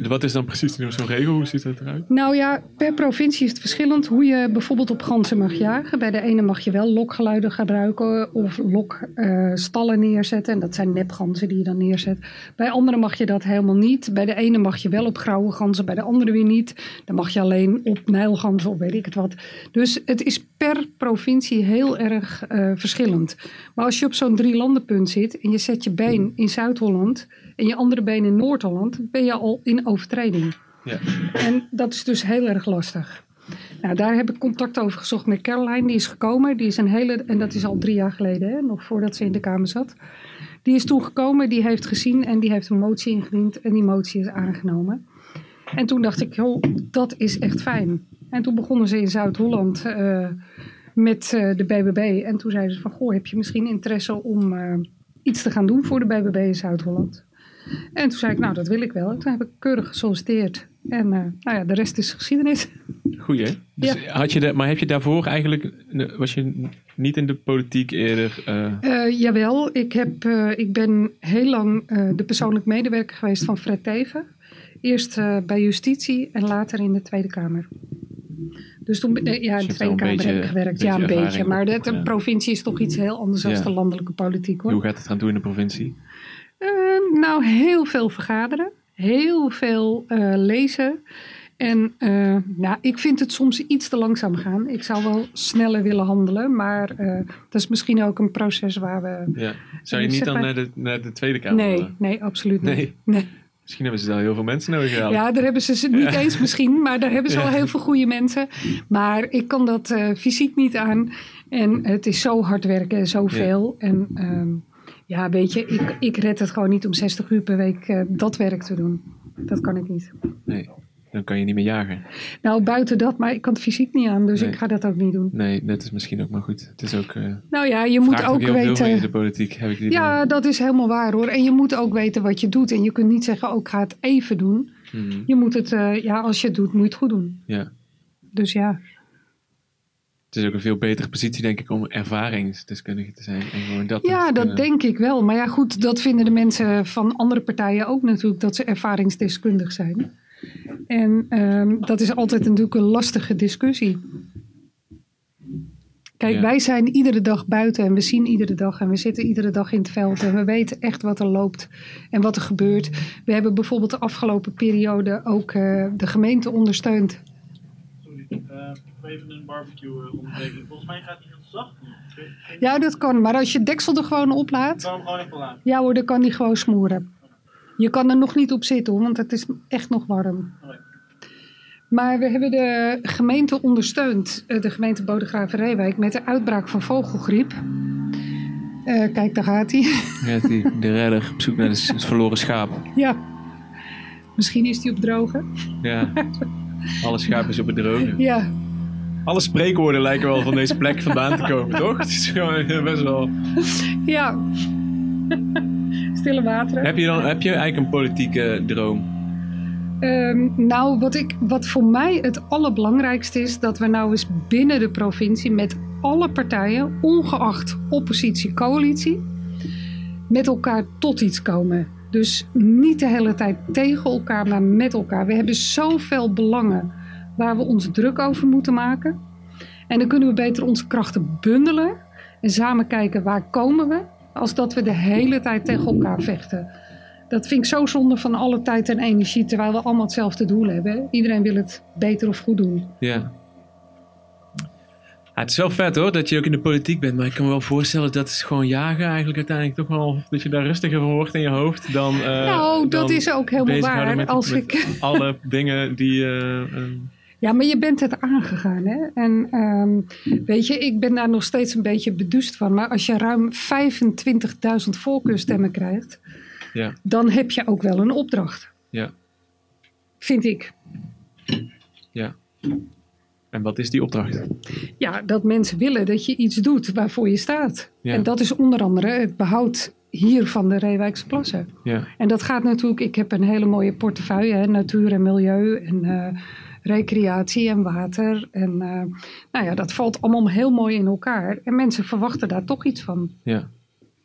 wat is dan precies zo'n regel? Hoe ziet dat eruit? Nou ja, per provincie is het verschillend hoe je bijvoorbeeld op ganzen mag jagen. Bij de ene mag je wel lokgeluiden gebruiken of lokstallen neerzetten. En dat zijn nepganzen die je dan neerzet. Bij anderen mag je dat helemaal niet. Bij de ene mag je wel op grauwe ganzen, bij de andere weer niet. Dan mag je alleen op nijlganzen of weet ik het wat. Dus het is per provincie heel erg verschillend. Maar als je op zo'n 3-landenpunt zit en je zet je been in Zuid-Holland en je andere been in Noord-Holland, ben je al in overtreding. Ja. En dat is dus heel erg lastig. Nou, daar heb ik contact over gezocht met Caroline. Die is gekomen. Die is en dat is al 3 jaar geleden, hè, nog voordat ze in de Kamer zat. Die is toen gekomen, die heeft gezien en die heeft een motie ingediend. En die motie is aangenomen. En toen dacht ik, joh, dat is echt fijn. En toen begonnen ze in Zuid-Holland met de BBB. En toen zeiden ze van, goh, heb je misschien interesse om iets te gaan doen voor de BBB in Zuid-Holland? En toen zei ik, nou, dat wil ik wel. En toen heb ik keurig gesolliciteerd. En nou ja, de rest is geschiedenis. Goeie, hè? Dus ja. Maar heb je daarvoor eigenlijk, was je niet in de politiek eerder? Jawel, ik ben heel lang de persoonlijk medewerker geweest van Fred Teven. Eerst bij Justitie en later in de Tweede Kamer. Dus toen in de Tweede Kamer heb ik gewerkt. Ja, een beetje. Maar de provincie is toch iets heel anders dan de landelijke politiek, hoor. Hoe gaat het gaan doen in de provincie? Nou, heel veel vergaderen. Heel veel lezen. En ik vind het soms iets te langzaam gaan. Ik zou wel sneller willen handelen. Maar dat is misschien ook een proces waar we... Ja. Zou je niet dan naar de Tweede Kamer willen? Nee, absoluut niet. Nee. Misschien hebben ze wel heel veel mensen nodig gehad. Ja, daar hebben ze niet eens misschien. Maar daar hebben ze al heel veel goede mensen. Maar ik kan dat fysiek niet aan. En het is zo hard werken en zoveel. Ja. En... ja, weet je, ik red het gewoon niet om 60 uur per week dat werk te doen. Dat kan ik niet. Nee, dan kan je niet meer jagen. Nou, buiten dat, maar ik kan het fysiek niet aan, dus ik ga dat ook niet doen. Nee, dat is misschien ook maar goed. Het is ook... nou ja, je moet ook weten... Heel veel in de politiek, heb ik die dat is helemaal waar, hoor. En je moet ook weten wat je doet. En je kunt niet zeggen, ik ga het even doen. Mm-hmm. Je moet het, als je het doet, moet je het goed doen. Ja. Dus ja... Het is ook een veel betere positie, denk ik, om ervaringsdeskundige te zijn. En gewoon dat dat denk ik wel. Maar ja, goed, dat vinden de mensen van andere partijen ook natuurlijk, dat ze ervaringsdeskundig zijn. En dat is altijd natuurlijk een lastige discussie. Kijk, wij zijn iedere dag buiten en we zien iedere dag en we zitten iedere dag in het veld en we weten echt wat er loopt en wat er gebeurt. We hebben bijvoorbeeld de afgelopen periode ook de gemeente ondersteund. Even een barbecue onderbreking. Volgens mij gaat hij heel zacht. Ja, dat kan. Maar als je deksel er gewoon oplaat... Kan hem gewoon even laten. Ja hoor, dan kan hij gewoon smoren. Je kan er nog niet op zitten, hoor, want het is echt nog warm. Okay. Maar we hebben de gemeente ondersteund, de gemeente Bodegraven Reeuwijk, met de uitbraak van vogelgriep. Kijk, daar gaat hij. De redder op zoek naar het verloren schaap. Ja. Misschien is hij op droge. Ja. Alle schaap is op het droge. Ja. Alle spreekwoorden lijken wel van deze plek vandaan te komen, toch? Het is gewoon best wel... Ja. Stille wateren. Heb je eigenlijk een politieke droom? Nou, wat voor mij het allerbelangrijkste is... dat we nou eens binnen de provincie met alle partijen... ongeacht oppositie, coalitie... met elkaar tot iets komen. Dus niet de hele tijd tegen elkaar, maar met elkaar. We hebben zoveel belangen... waar we ons druk over moeten maken. En dan kunnen we beter onze krachten bundelen... en samen kijken waar komen we... als dat we de hele tijd tegen elkaar vechten. Dat vind ik zo zonde van alle tijd en energie... terwijl we allemaal hetzelfde doel hebben. Iedereen wil het beter of goed doen. Ja. Het is wel vet, hoor, dat je ook in de politiek bent. Maar ik kan me wel voorstellen dat is gewoon jagen eigenlijk uiteindelijk toch wel... dat je daar rustiger van wordt in je hoofd dan... dat is ook helemaal waar. Met alle dingen die... Ja, maar je bent het aangegaan, hè? En weet je, ik ben daar nog steeds een beetje beduust van. Maar als je ruim 25.000 voorkeurstemmen krijgt, ja, dan heb je ook wel een opdracht. Ja. Vind ik. Ja. En wat is die opdracht? Ja, dat mensen willen dat je iets doet waarvoor je staat. Ja. En dat is onder andere het behoud hier van de Reeuwijkse plassen. Ja. En dat gaat natuurlijk, ik heb een hele mooie portefeuille, hè, natuur en milieu en recreatie en water. En nou ja, dat valt allemaal heel mooi in elkaar. En mensen verwachten daar toch iets van. Ja.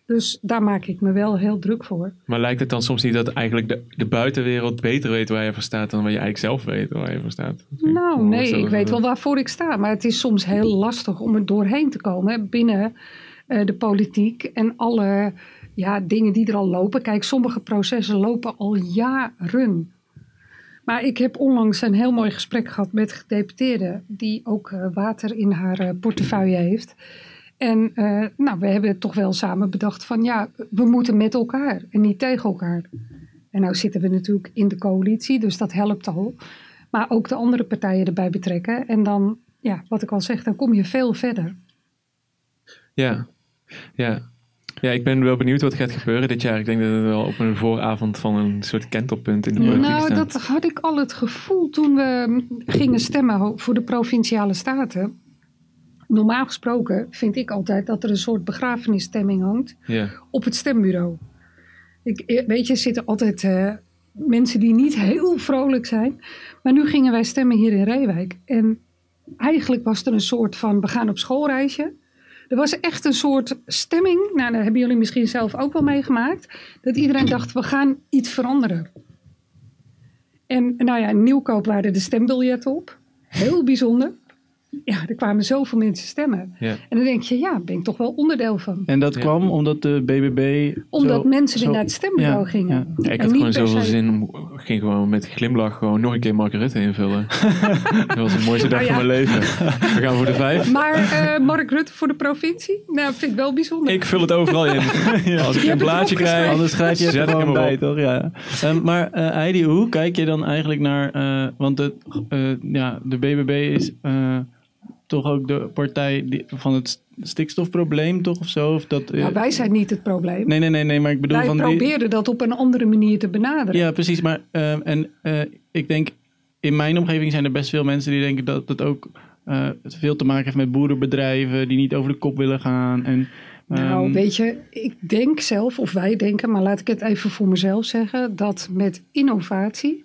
Dus daar maak ik me wel heel druk voor. Maar lijkt het dan soms niet dat eigenlijk de buitenwereld beter weet waar je voor staat dan waar je eigenlijk zelf weet waar je voor staat? Nou, nee, ik weet wel waarvoor ik sta. Maar het is soms heel lastig om er doorheen te komen, hè, binnen de politiek en alle dingen die er al lopen. Kijk, sommige processen lopen al jaren. Maar ik heb onlangs een heel mooi gesprek gehad met gedeputeerde die ook water in haar portefeuille heeft. En nou, we hebben het toch wel samen bedacht van ja, we moeten met elkaar en niet tegen elkaar. En nou zitten we natuurlijk in de coalitie, dus dat helpt al. Maar ook de andere partijen erbij betrekken. En dan, ja, wat ik al zeg, dan kom je veel verder. Ja, ja. Ja, ik ben wel benieuwd wat gaat gebeuren dit jaar. Ik denk dat het wel op een vooravond van een soort kentelpunt in de politiek staat. Nou, dat had ik al het gevoel toen we gingen stemmen voor de Provinciale Staten. Normaal gesproken vind ik altijd dat er een soort begrafenisstemming hangt op het stembureau. Weet je, er zitten altijd mensen die niet heel vrolijk zijn. Maar nu gingen wij stemmen hier in Reeuwijk. En eigenlijk was er een soort van, we gaan op schoolreisje. Er was echt een soort stemming, nou, dat hebben jullie misschien zelf ook wel meegemaakt, dat iedereen dacht, we gaan iets veranderen. En nou ja, in Nieuwkoop waren de stembiljetten op. Heel bijzonder. Ja, er kwamen zoveel mensen stemmen. Ja. En dan denk je, ja, daar ben ik toch wel onderdeel van. En dat kwam omdat de BBB... Omdat mensen weer naar het stembureau gingen. Ja. Ja, ik had gewoon zoveel zin om... Ik ging gewoon met glimlach gewoon nog een keer Mark Rutte invullen. Dat was de mooiste dag van mijn leven. We gaan voor de 5. Maar Mark Rutte voor de provincie? Nou, vind ik wel bijzonder. Ik vul het overal in. Ja. Als ik een blaadje krijg, anders schrijf je het gewoon bij, toch? Ja. Maar Heidi, hoe kijk je dan eigenlijk naar... want de BBB is... toch ook de partij van het stikstofprobleem, toch? Of zo? Of dat, nou, wij zijn niet het probleem. Nee, maar ik bedoel... Wij proberen dat op een andere manier te benaderen. Ja, precies. Maar ik denk, in mijn omgeving zijn er best veel mensen die denken dat dat ook veel te maken heeft met boerenbedrijven die niet over de kop willen gaan. En, nou, weet je, ik denk zelf, of wij denken, maar laat ik het even voor mezelf zeggen, dat met innovatie...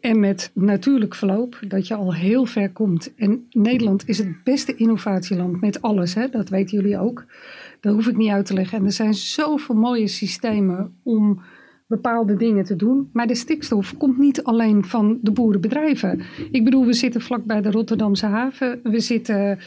En met natuurlijk verloop dat je al heel ver komt. En Nederland is het beste innovatieland met alles. Hè? Dat weten jullie ook. Dat hoef ik niet uit te leggen. En er zijn zoveel mooie systemen om bepaalde dingen te doen. Maar de stikstof komt niet alleen van de boerenbedrijven. Ik bedoel, we zitten vlakbij de Rotterdamse haven. We zitten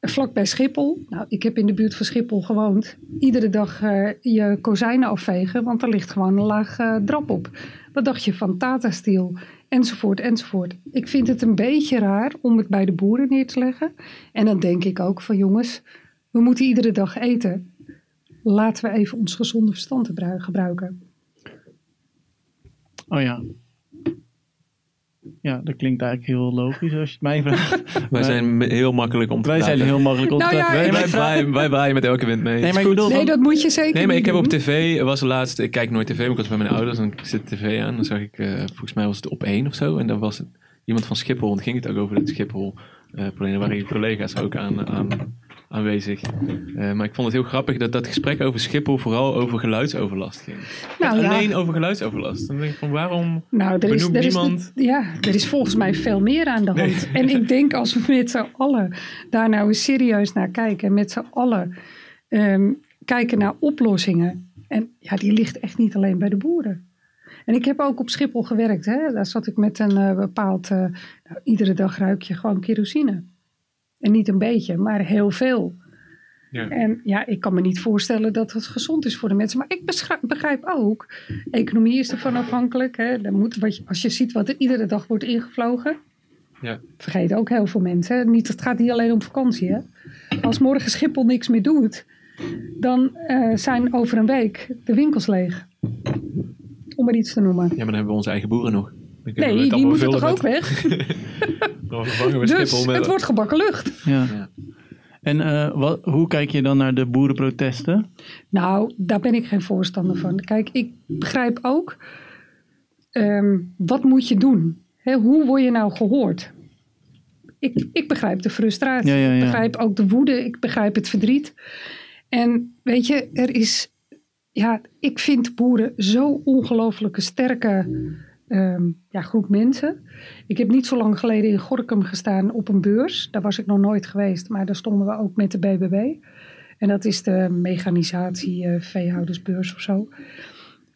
vlakbij Schiphol. Nou, ik heb in de buurt van Schiphol gewoond. Iedere dag je kozijnen afvegen, want er ligt gewoon een laag drap op. Wat dacht je van Tata Steel? Enzovoort, enzovoort. Ik vind het een beetje raar om het bij de boeren neer te leggen. En dan denk ik ook van jongens, we moeten iedere dag eten. Laten we even ons gezonde verstand gebruiken. Oh ja. Ja, dat klinkt eigenlijk heel logisch als je het mij vraagt. Wij zijn heel makkelijk om te praten. Wij waaien met elke wind mee. Nee, dat moet je zeker niet doen. Op tv, was laatst, ik kijk nooit tv, maar ik was bij mijn ouders en ik zit de tv aan. Dan zag ik, volgens mij was het op 1 of zo. En dan was het iemand van Schiphol, want ging het ook over het Schiphol. Daar waren je collega's ook aanwezig. Maar ik vond het heel grappig dat gesprek over Schiphol vooral over geluidsoverlast ging. Nou, alleen over geluidsoverlast. Dan denk ik van waarom benoemt niemand... Er is volgens mij veel meer aan de hand. Nee. En ik denk als we met z'n allen daar nou eens serieus naar kijken. Met z'n allen kijken naar oplossingen. En ja, die ligt echt niet alleen bij de boeren. En ik heb ook op Schiphol gewerkt. Hè? Daar zat ik met een bepaald... iedere dag ruik je gewoon kerosine. En niet een beetje, maar heel veel. Ja. En ja, ik kan me niet voorstellen dat het gezond is voor de mensen. Maar ik begrijp ook, economie is ervan afhankelijk. Hè? Als je ziet wat er iedere dag wordt ingevlogen. Ja. Vergeet ook heel veel mensen. Hè? Het gaat niet alleen om vakantie. Hè? Als morgen Schiphol niks meer doet, dan zijn over een week de winkels leeg. Om maar iets te noemen. Ja, maar dan hebben we onze eigen boeren nog. Nee, die moeten toch ook weg? dan vervangen we Schiphol. Dus het wordt gebakken lucht. Ja. Ja. En hoe kijk je dan naar de boerenprotesten? Nou, daar ben ik geen voorstander van. Kijk, ik begrijp ook, wat moet je doen? Hoe word je nou gehoord? Ik begrijp de frustratie. Ja. Ik begrijp ook de woede. Ik begrijp het verdriet. En weet je, er is... Ja, ik vind boeren zo ongelooflijk sterke groep mensen. Ik heb niet zo lang geleden in Gorinchem gestaan op een beurs. Daar was ik nog nooit geweest, maar daar stonden we ook met de BBB. En dat is de mechanisatie veehoudersbeurs of zo.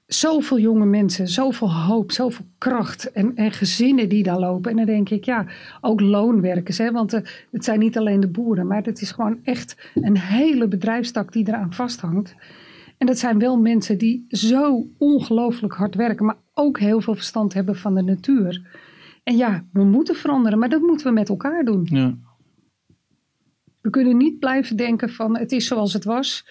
Zoveel jonge mensen, zoveel hoop, zoveel kracht en gezinnen die daar lopen. En dan denk ik, ja, ook loonwerkers. Hè? Want het zijn niet alleen de boeren, maar het is gewoon echt een hele bedrijfstak die eraan vasthangt. En dat zijn wel mensen die zo ongelooflijk hard werken, maar ook heel veel verstand hebben van de natuur. En ja, we moeten veranderen, maar dat moeten we met elkaar doen. Ja. We kunnen niet blijven denken van het is zoals het was.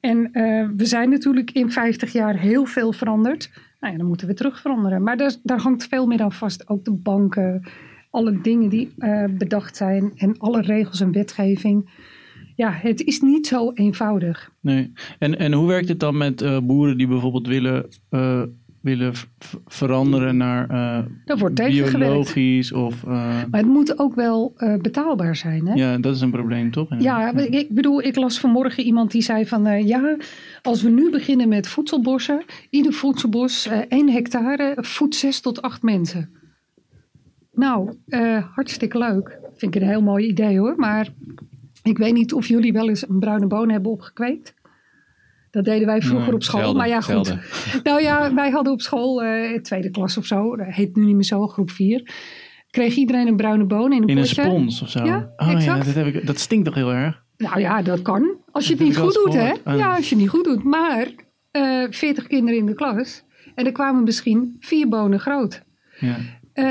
En we zijn natuurlijk in 50 jaar heel veel veranderd. Nou ja, dan moeten we terug veranderen. Maar daar hangt veel meer aan vast. Ook de banken, alle dingen die bedacht zijn en alle regels en wetgeving. Ja, het is niet zo eenvoudig. Nee. En hoe werkt het dan met boeren die bijvoorbeeld willen veranderen naar dat wordt biologisch? Of, Maar het moet ook wel betaalbaar zijn. Hè? Ja, dat is een probleem toch? Ja, ik bedoel, ik las vanmorgen iemand die zei van... als we nu beginnen met voedselbossen... ieder voedselbos 1 hectare voedt 6 tot 8 mensen. Nou, hartstikke leuk. Vind ik een heel mooi idee hoor, maar... Ik weet niet of jullie wel eens een bruine boon hebben opgekweekt. Dat deden wij vroeger op school. Gelden, maar ja, goed. Gelden. Nou ja, wij hadden op school, tweede klas of zo. Dat heet nu niet meer zo, groep 4. Kreeg iedereen een bruine boon in een potje. In een spons of zo? Ja, exact. Ja, dat stinkt toch heel erg? Nou ja, dat kan. Als je het niet goed doet, hè? Ja, als je het niet goed doet. Maar 40 kinderen in de klas. En er kwamen misschien 4 bonen groot. Ja.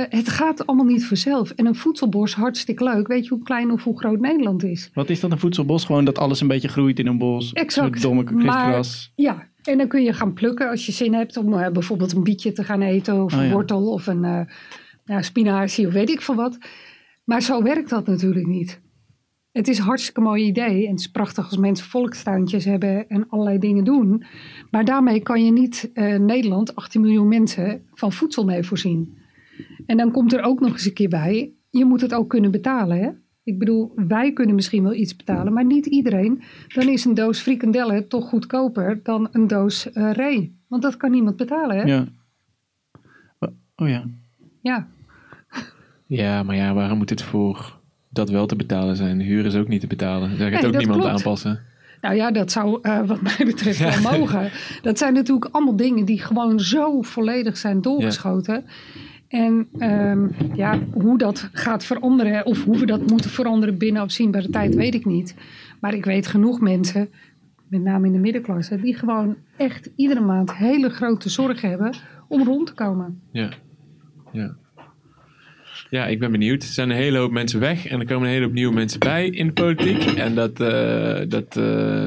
Het gaat allemaal niet vanzelf. En een voedselbos, hartstikke leuk. Weet je hoe klein of hoe groot Nederland is? Wat is dat, een voedselbos? Gewoon dat alles een beetje groeit in een bos. Exact. Gras. Ja, en dan kun je gaan plukken als je zin hebt om bijvoorbeeld een bietje te gaan eten. Of een wortel of een spinazie of weet ik veel wat. Maar zo werkt dat natuurlijk niet. Het is een hartstikke mooi idee. En het is prachtig als mensen volkstuintjes hebben en allerlei dingen doen. Maar daarmee kan je niet Nederland, 18 miljoen mensen, van voedsel mee voorzien. En dan komt er ook nog eens een keer bij, je moet het ook kunnen betalen. Hè? Ik bedoel, wij kunnen misschien wel iets betalen, maar niet iedereen. Dan is een doos frikandellen toch goedkoper dan een doos ree. Want dat kan niemand betalen, hè? Ja. Oh ja. Ja. Ja, maar ja, waarom moet het voor dat wel te betalen zijn? Huur is ook niet te betalen. Daar gaat ook niemand klopt. Aanpassen. Nou ja, dat zou wat mij betreft wel mogen. Dat zijn natuurlijk allemaal dingen die gewoon zo volledig zijn doorgeschoten... Ja. En hoe dat gaat veranderen of hoe we dat moeten veranderen binnen afzienbare tijd, weet ik niet. Maar ik weet genoeg mensen, met name in de middenklasse, die gewoon echt iedere maand hele grote zorgen hebben om rond te komen. Ja. Ja, ik ben benieuwd. Er zijn een hele hoop mensen weg en er komen een hele hoop nieuwe mensen bij in de politiek. En dat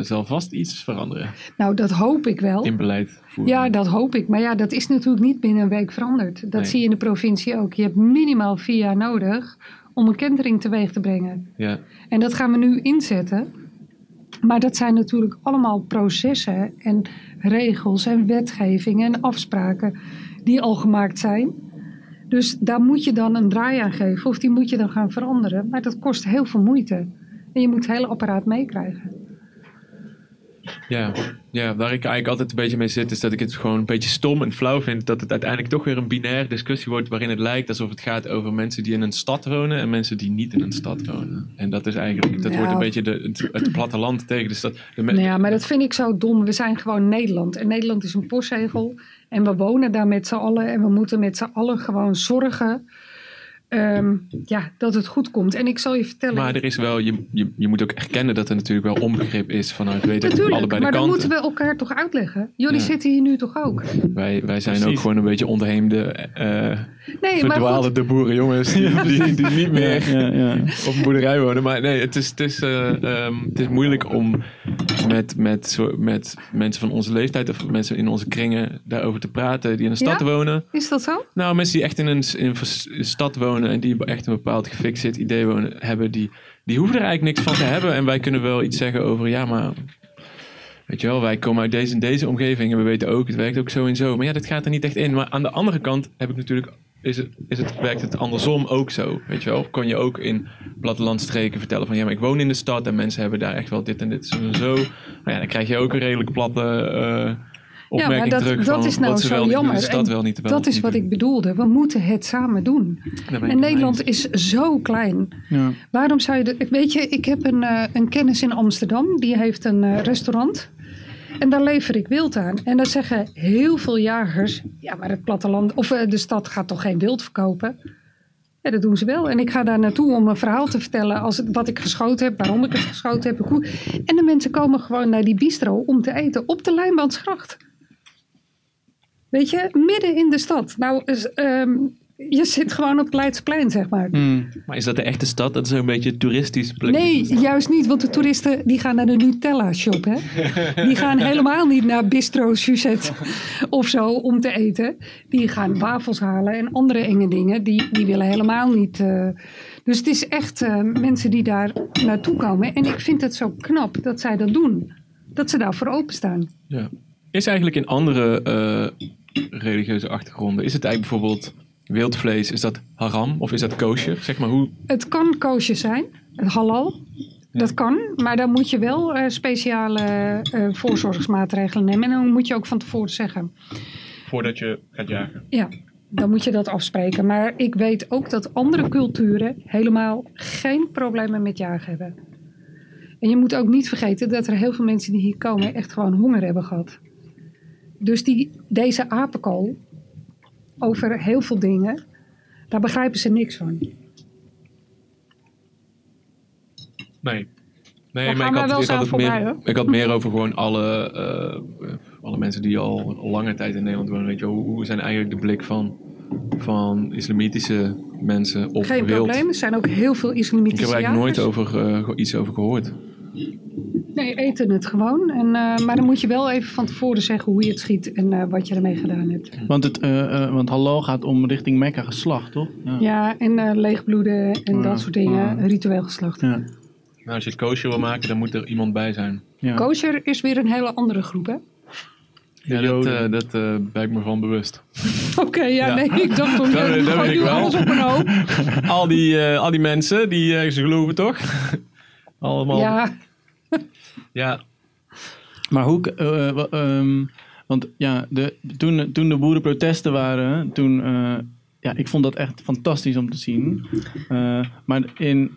zal vast iets veranderen. Nou, dat hoop ik wel. In beleid voeren. Ja, dat hoop ik. Maar ja, dat is natuurlijk niet binnen een week veranderd. Dat zie je in de provincie ook. Je hebt minimaal 4 jaar nodig om een kentering teweeg te brengen. Ja. En dat gaan we nu inzetten. Maar dat zijn natuurlijk allemaal processen en regels en wetgevingen en afspraken die al gemaakt zijn. Dus daar moet je dan een draai aan geven of die moet je dan gaan veranderen. Maar dat kost heel veel moeite. En je moet het hele apparaat meekrijgen. Ja, waar ik eigenlijk altijd een beetje mee zit is dat ik het gewoon een beetje stom en flauw vind. Dat het uiteindelijk toch weer een binaire discussie wordt waarin het lijkt alsof het gaat over mensen die in een stad wonen en mensen die niet in een stad wonen. En dat is eigenlijk, wordt een beetje het platteland tegen de stad. Maar dat vind ik zo dom. We zijn gewoon Nederland. En Nederland is een postzegel. En we wonen daar met z'n allen en we moeten met z'n allen gewoon zorgen dat het goed komt. En ik zal je vertellen... Maar er is wel, je moet ook erkennen dat er natuurlijk wel onbegrip is vanuit allebei de kanten. Maar dan moeten we elkaar toch uitleggen. Jullie zitten hier nu toch ook? Wij zijn ook gewoon een beetje ontheemde, verdwaalde de boerenjongens die niet meer op een boerderij wonen. Maar nee, het is moeilijk om met mensen van onze leeftijd of mensen in onze kringen daarover te praten die in een stad wonen. Is dat zo? Nou, mensen die echt in een stad wonen en die echt een bepaald gefixeerd idee hebben, die hoeven er eigenlijk niks van te hebben. En wij kunnen wel iets zeggen over, ja, maar weet je wel, wij komen uit deze en deze omgeving en we weten ook, het werkt ook zo en zo. Maar ja, dat gaat er niet echt in. Maar aan de andere kant heb ik natuurlijk... werkt het andersom ook zo, weet je wel? Kon je ook in plattelandstreken vertellen van... ja, maar ik woon in de stad en mensen hebben daar echt wel dit en dit en zo. Nou ja, dan krijg je ook een redelijk platte opmerking terug... dat van is nou wat ze wel jammer. In de stad en wel niet... Dat is wat ik bedoelde. We moeten het samen doen. En Nederland is zo klein. Ja. Waarom zou je... Weet je, ik heb een kennis in Amsterdam. Die heeft een restaurant... En daar lever ik wild aan. En dan zeggen heel veel jagers... ja, maar het platteland of de stad gaat toch geen wild verkopen? Ja, dat doen ze wel. En ik ga daar naartoe om een verhaal te vertellen... wat ik geschoten heb, waarom ik het geschoten heb. En de mensen komen gewoon naar die bistro om te eten op de Lijnbandsgracht. Weet je, midden in de stad. Nou, je zit gewoon op het Leidseplein, zeg maar. Mm. Maar is dat de echte stad? Dat is een beetje toeristisch plekje. Nee, juist niet. Want de toeristen die gaan naar de Nutella-shop. Hè? Die gaan helemaal niet naar Bistro Suzette of zo om te eten. Die gaan wafels halen en andere enge dingen. Die willen helemaal niet... Dus het is echt mensen die daar naartoe komen. En ik vind het zo knap dat zij dat doen. Dat ze daarvoor openstaan. Ja. Is eigenlijk in andere religieuze achtergronden... is het eigenlijk bijvoorbeeld... wildvlees, is dat haram of is dat kosher? Zeg maar hoe... Het kan kosher zijn, halal, dat kan. Maar dan moet je wel speciale voorzorgsmaatregelen nemen. En dan moet je ook van tevoren zeggen. Voordat je gaat jagen? Ja, dan moet je dat afspreken. Maar ik weet ook dat andere culturen helemaal geen problemen met jagen hebben. En je moet ook niet vergeten dat er heel veel mensen die hier komen echt gewoon honger hebben gehad. Dus deze apenkool... over heel veel dingen, daar begrijpen ze niks van. Nee, maar ik had meer over gewoon alle mensen die al lange tijd in Nederland wonen. Weet je, hoe zijn eigenlijk de blik van islamitische mensen op Geen wild? Probleem, er zijn ook heel veel islamitische jagers. Ik heb eigenlijk nooit iets over gehoord. Nee, eten het gewoon. Maar dan moet je wel even van tevoren zeggen hoe je het schiet en wat je ermee gedaan hebt. Want halal gaat om richting Mekka geslacht, toch? Ja, en leegbloeden en dat soort dingen. Ritueel geslacht. Ja. Nou, als je het kosher wil maken, dan moet er iemand bij zijn. Ja. Kosher is weer een hele andere groep, hè? Ja, dat ben ik me van bewust. Oké, nee, ik dacht toch niet. Alles op een hoop. Al die mensen, ze geloven toch? Allemaal. Ja. Maar hoe... want ja, toen de boerenprotesten waren... ik vond dat echt fantastisch om te zien.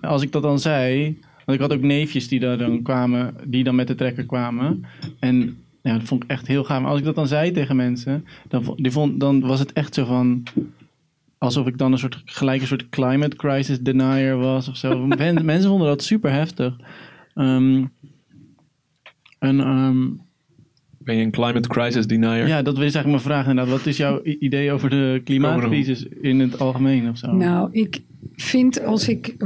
Als ik dat dan zei... Want ik had ook neefjes die daar dan kwamen... die dan met de trekker kwamen. En ja, dat vond ik echt heel gaaf. Maar als ik dat dan zei tegen mensen... dan was het echt zo van... alsof ik dan een soort climate crisis denier was of zo. Mensen vonden dat super heftig. Ben je een climate crisis denier? Ja, dat is eigenlijk mijn vraag inderdaad. Wat is jouw idee over de klimaatcrisis in het algemeen of zo? Nou, ik vind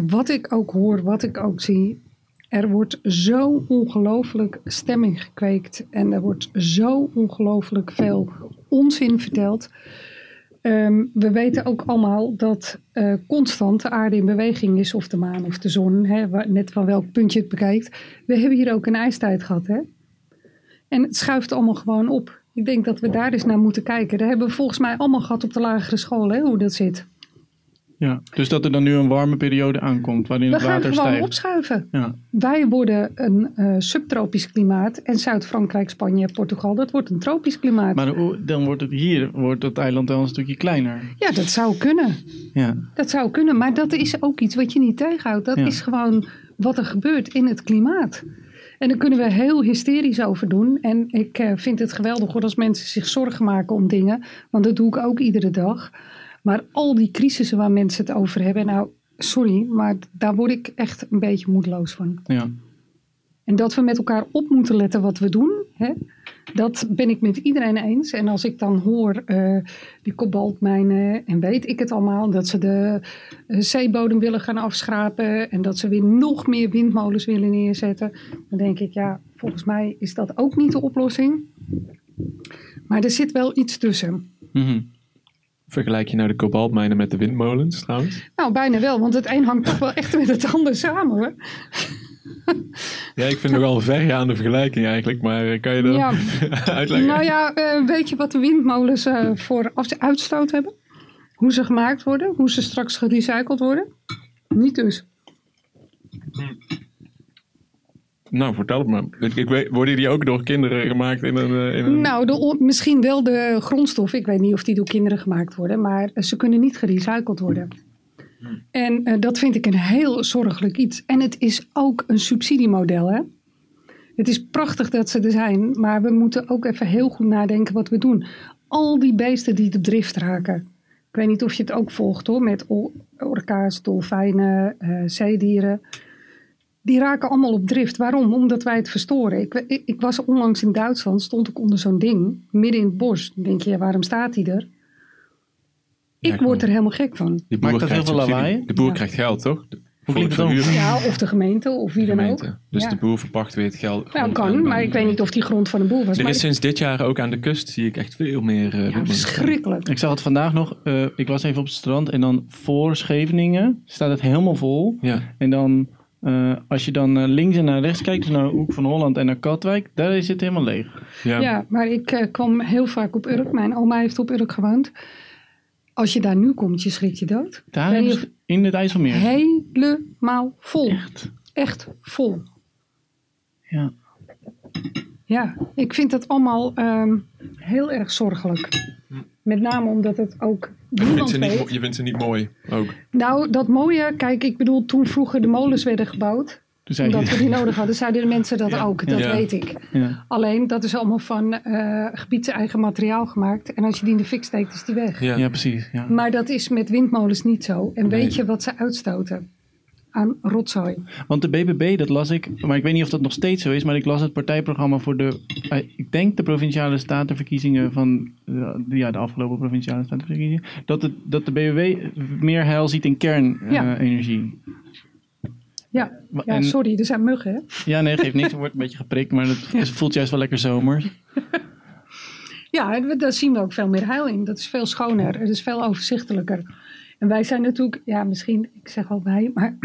wat ik ook hoor, wat ik ook zie, er wordt zo ongelooflijk stemming gekweekt en er wordt zo ongelooflijk veel onzin verteld. We weten ook allemaal dat constant de aarde in beweging is, of de maan of de zon, net van welk punt je het bekijkt. We hebben hier ook een ijstijd gehad. Hè? En het schuift allemaal gewoon op. Ik denk dat we daar eens naar moeten kijken. Daar hebben we volgens mij allemaal gehad op de lagere school, hè, hoe dat zit. Ja, dus dat er dan nu een warme periode aankomt waarin het water stijgt. We gaan gewoon opschuiven. Ja. Wij worden een subtropisch klimaat. En Zuid-Frankrijk, Spanje, Portugal, dat wordt een tropisch klimaat. Maar dan wordt het eiland wel een stukje kleiner. Ja, dat zou kunnen. Ja. Dat zou kunnen, maar dat is ook iets wat je niet tegenhoudt. Dat is gewoon wat er gebeurt in het klimaat. En daar kunnen we heel hysterisch over doen. En ik vind het geweldig hoor, als mensen zich zorgen maken om dingen. Want dat doe ik ook iedere dag. Maar al die crisissen waar mensen het over hebben... nou, sorry, maar daar word ik echt een beetje moedeloos van. Ja. En dat we met elkaar op moeten letten wat we doen, hè, dat ben ik met iedereen eens. En als ik dan hoor die kobaltmijnen en weet ik het allemaal, dat ze de zeebodem willen gaan afschrapen en dat ze weer nog meer windmolens willen neerzetten, dan denk ik, ja, volgens mij is dat ook niet de oplossing. Maar er zit wel iets tussen. Mm-hmm. Vergelijk je nou de kobaltmijnen met de windmolens trouwens? Nou, bijna wel, want het een hangt toch wel echt met het ander samen, hoor. Ja, ik vind het nogal vergaande vergelijking eigenlijk, maar kan je dat uitleggen? Nou ja, weet je wat de windmolens voor uitstoot hebben? Hoe ze gemaakt worden, hoe ze straks gerecycled worden? Niet dus. Nou, vertel het maar. Ik weet, worden die ook door kinderen gemaakt in een... Nou, misschien wel de grondstof. Ik weet niet of die door kinderen gemaakt worden, maar ze kunnen niet gerecycled worden. En dat vind ik een heel zorgelijk iets. En het is ook een subsidiemodel, hè? Het is prachtig dat ze er zijn, maar we moeten ook even heel goed nadenken wat we doen. Al die beesten die de drift raken. Ik weet niet of je het ook volgt, hoor, met orka's, dolfijnen, zeedieren. Die raken allemaal op drift. Waarom? Omdat wij het verstoren. Ik was onlangs in Duitsland, stond ik onder zo'n ding, midden in het bos. Dan denk je, ja, waarom staat die er? Ik word er helemaal gek van. Maakt dat heel veel lawaai? De boer krijgt geld, toch? Ja, of de gemeente, of wie dan ook. Dus de boer verpakt weer het geld. Nou, kan, maar ik weet niet of die grond van de boer was. Er is sinds dit jaar ook aan de kust, zie ik echt veel meer... verschrikkelijk. Ik zag het vandaag nog, ik was even op het strand en dan voor Scheveningen staat het helemaal vol. Ja. En dan, als je dan links en naar rechts kijkt, dus naar de hoek van Holland en naar Katwijk, daar is het helemaal leeg. Ja, maar ik kwam heel vaak op Urk. Mijn oma heeft op Urk gewoond. Als je daar nu komt, je schrik je dood. Daar ben je in het IJsselmeer. Helemaal vol. Echt vol. Ja. Ja, ik vind dat allemaal heel erg zorgelijk. Met name omdat het ook... Je vindt ze niet mooi ook? Nou, dat mooie... Kijk, ik bedoel, toen vroeger de molens werden gebouwd... Omdat we die nodig hadden, zeiden de mensen dat ook. Dat weet ik. Ja. Alleen, dat is allemaal van gebiedseigen materiaal gemaakt. En als je die in de fik steekt, is die weg. Ja, precies. Ja. Maar dat is met windmolens niet zo. En weet je wat ze uitstoten? Aan rotzooi. Want de BBB, dat las ik. Maar ik weet niet of dat nog steeds zo is. Maar ik las het partijprogramma voor ik denk de Provinciale Statenverkiezingen van... de afgelopen Provinciale Statenverkiezingen. Dat de BBB meer heil ziet in kernenergie. Ja, sorry, er zijn muggen, hè? Ja, nee, geeft niks. Er wordt een beetje geprikt, maar het voelt juist wel lekker zomer. Ja, daar zien we ook veel meer heil in. Dat is veel schoner, het is veel overzichtelijker. En wij zijn natuurlijk, ja, misschien, ik zeg al wij, maar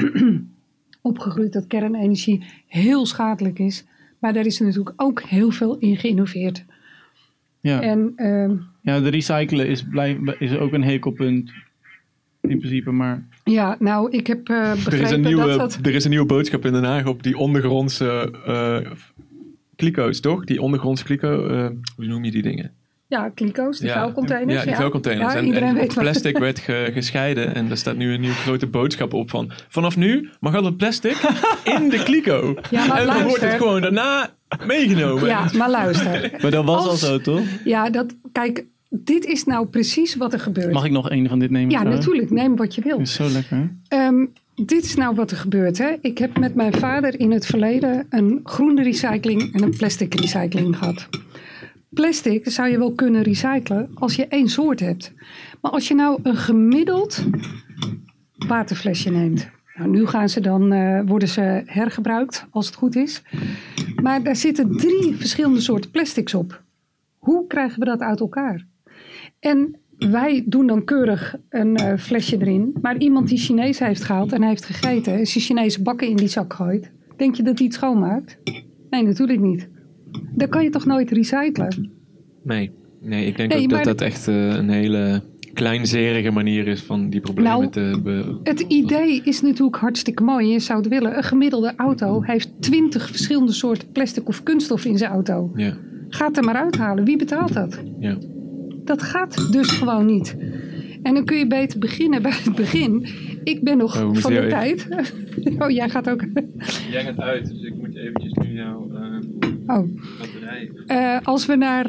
opgegroeid dat kernenergie heel schadelijk is. Maar daar is natuurlijk ook heel veel in geïnnoveerd. Ja, en, de recyclen is ook een hekelpunt. In principe, maar... Ja, nou, ik heb begrepen Er is een nieuwe boodschap in Den Haag op die ondergrondse kliko's, toch? Die ondergrondse kliko... hoe noem je die dingen? Ja, kliko's, die vuilcontainers. Ja, die vuilcontainers. Ja, en plastic werd gescheiden en daar staat nu een nieuwe grote boodschap op van... Vanaf nu mag al het plastic in de kliko. Ja, maar en dan wordt het gewoon daarna meegenomen. Ja, maar luister. Maar dat was al zo, toch? Ja, kijk... Dit is nou precies wat er gebeurt. Mag ik nog één van dit nemen? Ja, natuurlijk. Neem wat je wilt. Is zo lekker. Dit is nou wat er gebeurt. Hè? Ik heb met mijn vader in het verleden een groene recycling en een plastic recycling gehad. Plastic zou je wel kunnen recyclen als je één soort hebt. Maar als je nou een gemiddeld waterflesje neemt. Nou, nu gaan ze worden ze hergebruikt als het goed is. Maar daar zitten 3 verschillende soorten plastics op. Hoe krijgen we dat uit elkaar? En wij doen dan keurig een flesje erin. Maar iemand die Chinees heeft gehaald en heeft gegeten... en zijn Chinese bakken in die zak gooit... denk je dat die het schoonmaakt? Nee, natuurlijk niet. Dan kan je toch nooit recyclen? Nee ik denk ook dat echt een hele kleinzerige manier is... van die problemen te... Het idee is natuurlijk hartstikke mooi. Je zou het willen. Een gemiddelde auto heeft 20 verschillende soorten plastic of kunststof in zijn auto. Ja. Gaat er maar uithalen. Wie betaalt dat? Ja. Dat gaat dus gewoon niet. En dan kun je beter beginnen bij het begin. Ik ben nog van de tijd. Oh, jij gaat ook. Jij gaat uit, dus ik moet eventjes nu jouw batterij. Als we naar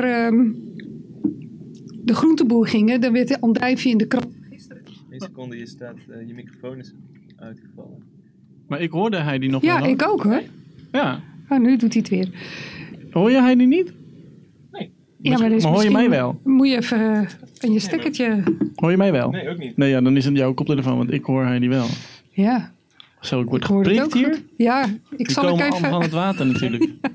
de groenteboer gingen, dan werd de andijvie in de krant. Eén seconde, je microfoon is uitgevallen. Maar ik hoorde Heidi nog wel. Ja, ik ook hoor. Ja. Oh, nu doet hij het weer. Hoor je Heidi niet? Nee. Ja, maar hoor je mij wel? Moet je even aan je stekkertje... Nee, maar... Hoor je mij wel? Nee, ook niet. Nee, ja, dan is het jouw koptelefoon, want ik hoor Heidi wel. Ja. Zo, ik word geprikt hier. Goed. Ja, ik zal komen allemaal van het water natuurlijk. Ja.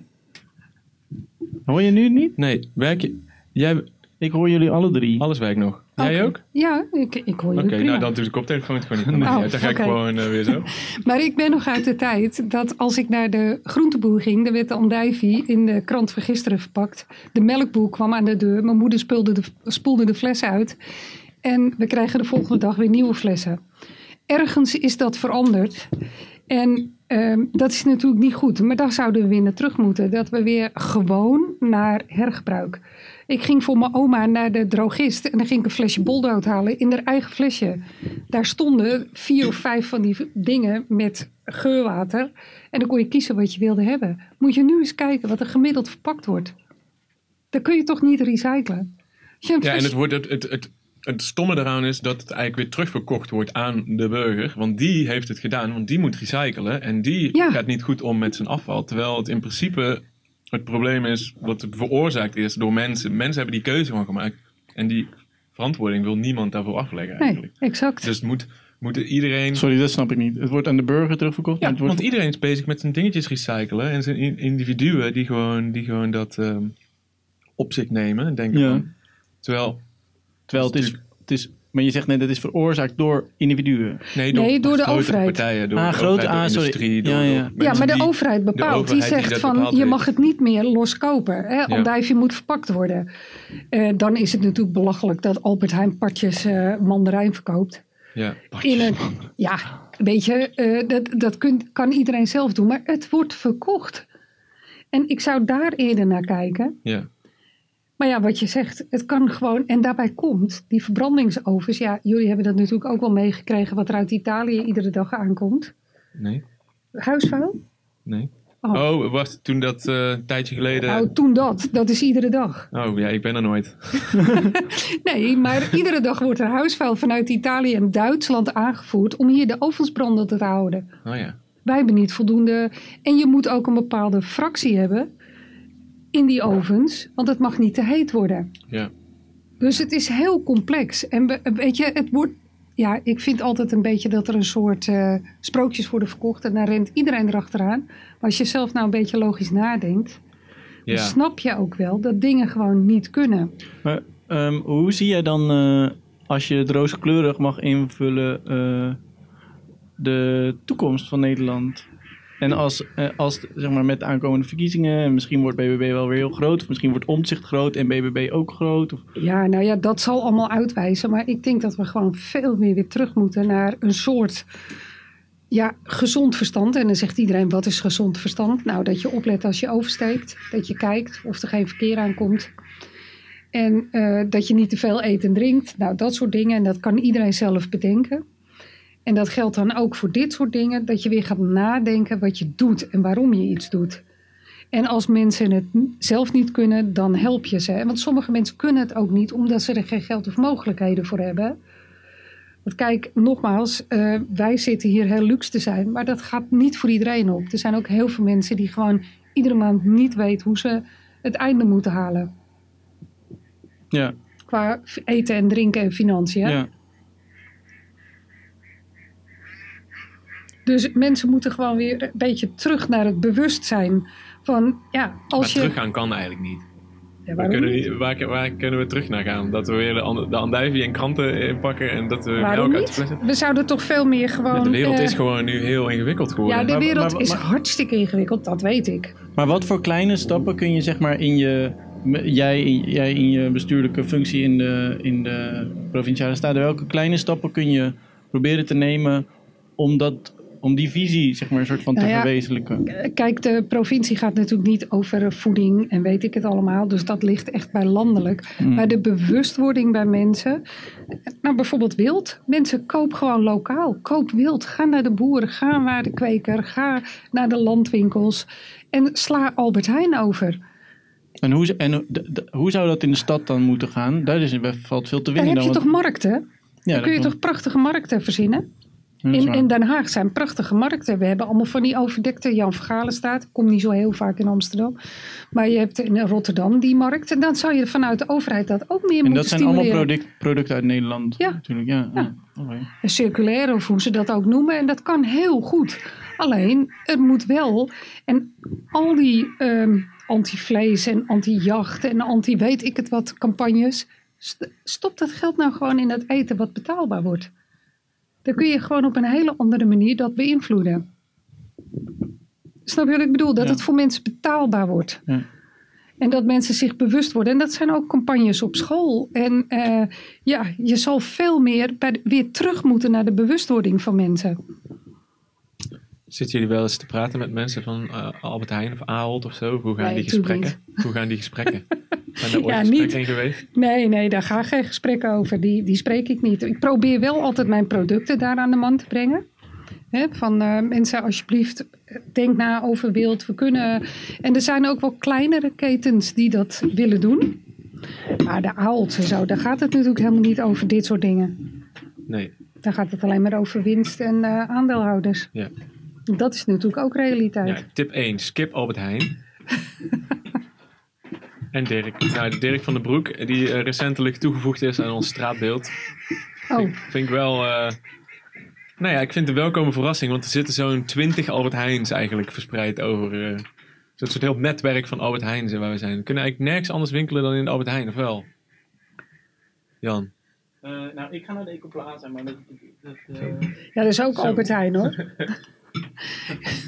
Hoor je nu niet? Nee, werk je... Jij... Ik hoor jullie alle drie. Alles werkt nog. Okay. Jij ook? Ja, ik hoor jullie prima. Nou dan doe de koptelefoon het gewoon niet. Nee. Dan ga ik gewoon weer zo. Maar ik ben nog uit de tijd dat als ik naar de groenteboer ging... dan werd de andijvie in de krant van gisteren verpakt. De melkboer kwam aan de deur. Mijn moeder spoelde de flessen uit. En we krijgen de volgende dag weer nieuwe flessen. Ergens is dat veranderd. En dat is natuurlijk niet goed. Maar daar zouden we weer naar terug moeten. Dat we weer gewoon naar hergebruik... Ik ging voor mijn oma naar de drogist en dan ging ik een flesje boldood halen in haar eigen flesje. Daar stonden 4 of 5 van die dingen met geurwater en dan kon je kiezen wat je wilde hebben. Moet je nu eens kijken wat er gemiddeld verpakt wordt. Dan kun je toch niet recyclen. Ja, en het stomme eraan is dat het eigenlijk weer terugverkocht wordt aan de burger. Want die heeft het gedaan, want die moet recyclen en die gaat niet goed om met zijn afval. Terwijl het in principe... Het probleem is dat het veroorzaakt is door mensen. Mensen hebben die keuze gewoon gemaakt. En die verantwoording wil niemand daarvoor afleggen eigenlijk. Nee, exact. Dus moet iedereen... Sorry, dat snap ik niet. Het wordt aan de burger terugverkocht? Ja, want iedereen is bezig met zijn dingetjes recyclen. En zijn individuen die gewoon dat op zich nemen. En denken van... Terwijl het is... Maar je zegt nee, dat is veroorzaakt door individuen. Nee, door de overheid. Partijen, door de grote industrie. Ja, maar de overheid bepaalt. Die zegt van, je mag het niet meer loskopen. Andijvie moet verpakt worden. Dan is het natuurlijk belachelijk dat Albert Heijn partjes mandarijn verkoopt. Ja, partjes. Weet je, dat kan iedereen zelf doen. Maar het wordt verkocht. En ik zou daar eerder naar kijken. Ja. Maar ja, wat je zegt, het kan gewoon... En daarbij komt die verbrandingsovens... Ja, jullie hebben dat natuurlijk ook wel meegekregen... wat er uit Italië iedere dag aankomt. Nee. Huisvuil? Nee. Oh was toen dat een tijdje geleden... Nou, toen dat is iedere dag. Oh ja, ik ben er nooit. Nee, maar iedere dag wordt er huisvuil vanuit Italië en Duitsland aangevoerd... om hier de ovens brandend te houden. Oh ja. Wij hebben niet voldoende... En je moet ook een bepaalde fractie hebben... in die ovens, want het mag niet te heet worden. Ja. Dus het is heel complex. En weet je, het wordt... Ja, ik vind altijd een beetje dat er een soort sprookjes worden verkocht... en dan rent iedereen erachteraan. Maar als je zelf nou een beetje logisch nadenkt... dan snap je ook wel dat dingen gewoon niet kunnen. Maar hoe zie jij dan, als je het rooskleurig mag invullen... de toekomst van Nederland... En als zeg maar, met de aankomende verkiezingen... misschien wordt BBB wel weer heel groot... of misschien wordt Omtzigt groot en BBB ook groot. Of... Ja, nou ja, dat zal allemaal uitwijzen. Maar ik denk dat we gewoon veel meer weer terug moeten... naar een soort gezond verstand. En dan zegt iedereen, wat is gezond verstand? Nou, dat je oplet als je oversteekt. Dat je kijkt of er geen verkeer aankomt. En dat je niet te veel eet en drinkt. Nou, dat soort dingen. En dat kan iedereen zelf bedenken. En dat geldt dan ook voor dit soort dingen, dat je weer gaat nadenken wat je doet en waarom je iets doet. En als mensen het zelf niet kunnen, dan help je ze. Want sommige mensen kunnen het ook niet, omdat ze er geen geld of mogelijkheden voor hebben. Want kijk, nogmaals, wij zitten hier heel luxe te zijn, maar dat gaat niet voor iedereen op. Er zijn ook heel veel mensen die gewoon iedere maand niet weten hoe ze het einde moeten halen. Ja. Qua eten en drinken en financiën. Ja. Dus mensen moeten gewoon weer een beetje terug naar het bewustzijn van als je... Maar teruggaan kan eigenlijk niet. Ja, waar kunnen we terug naar gaan? Dat we weer de andijvie en kranten inpakken en dat we melk uit de flessen... We zouden toch veel meer gewoon... Ja, de wereld is gewoon nu heel ingewikkeld geworden. Ja, de wereld is hartstikke ingewikkeld, dat weet ik. Maar wat voor kleine stappen kun je zeg maar in je... Jij in je bestuurlijke functie in de Provinciale Staten... Welke kleine stappen kun je proberen te nemen om die visie, zeg maar, een soort van te verwezenlijken? Kijk, de provincie gaat natuurlijk niet over voeding en weet ik het allemaal. Dus dat ligt echt bij landelijk. Mm. Maar de bewustwording bij mensen... Nou, bijvoorbeeld wild. Mensen, koop gewoon lokaal. Koop wild. Ga naar de boeren. Ga naar de kweker. Ga naar de landwinkels. En sla Albert Heijn over. En hoe zou dat in de stad dan moeten gaan? Daar valt veel te winnen. Daar heb je toch markten? Ja, dan kun je toch prachtige markten verzinnen? In Den Haag zijn prachtige markten. We hebben allemaal van die overdekte Jan Vergalenstraat. Komt niet zo heel vaak in Amsterdam. Maar je hebt in Rotterdam die markt. En dan zou je vanuit de overheid dat ook meer moeten stimuleren. En dat zijn allemaal producten uit Nederland natuurlijk. Ja. Okay. Circulair of hoe ze dat ook noemen. En dat kan heel goed. Alleen, er moet wel. En al die anti-vlees en anti-jacht en anti-weet ik het wat campagnes. Stop dat geld nou gewoon in dat eten wat betaalbaar wordt. Dan kun je gewoon op een hele andere manier dat beïnvloeden. Snap je wat ik bedoel? Dat het voor mensen betaalbaar wordt. Ja. En dat mensen zich bewust worden. En dat zijn ook campagnes op school. En je zal veel meer weer terug moeten naar de bewustwording van mensen. Zitten jullie wel eens te praten met mensen van Albert Heijn of Ahold of zo? Hoe gaan die gesprekken? Zijn er ooit gesprekken in geweest? Nee, daar gaan geen gesprekken over. Die spreek ik niet. Ik probeer wel altijd mijn producten daar aan de man te brengen. He, van mensen, alsjeblieft, denk na over wild. We kunnen... En er zijn ook wel kleinere ketens die dat willen doen. Maar de Ahold en zo, daar gaat het natuurlijk helemaal niet over dit soort dingen. Nee. Daar gaat het alleen maar over winst en aandeelhouders. Ja. Dat is natuurlijk ook realiteit. Ja, tip 1, skip Albert Heijn. En Dirk. Nou, Dirk van den Broek, die recentelijk toegevoegd is aan ons straatbeeld. Oh. Vind ik wel... ik vind het een welkome verrassing. Want er zitten zo'n 20 Albert Heijns eigenlijk verspreid over... zo'n soort heel netwerk van Albert Heijns waar we zijn. We kunnen eigenlijk nergens anders winkelen dan in de Albert Heijn, of wel? Jan? Ik ga naar de Ecoplaza, maar dat dat is ook zo. Albert Heijn, hoor.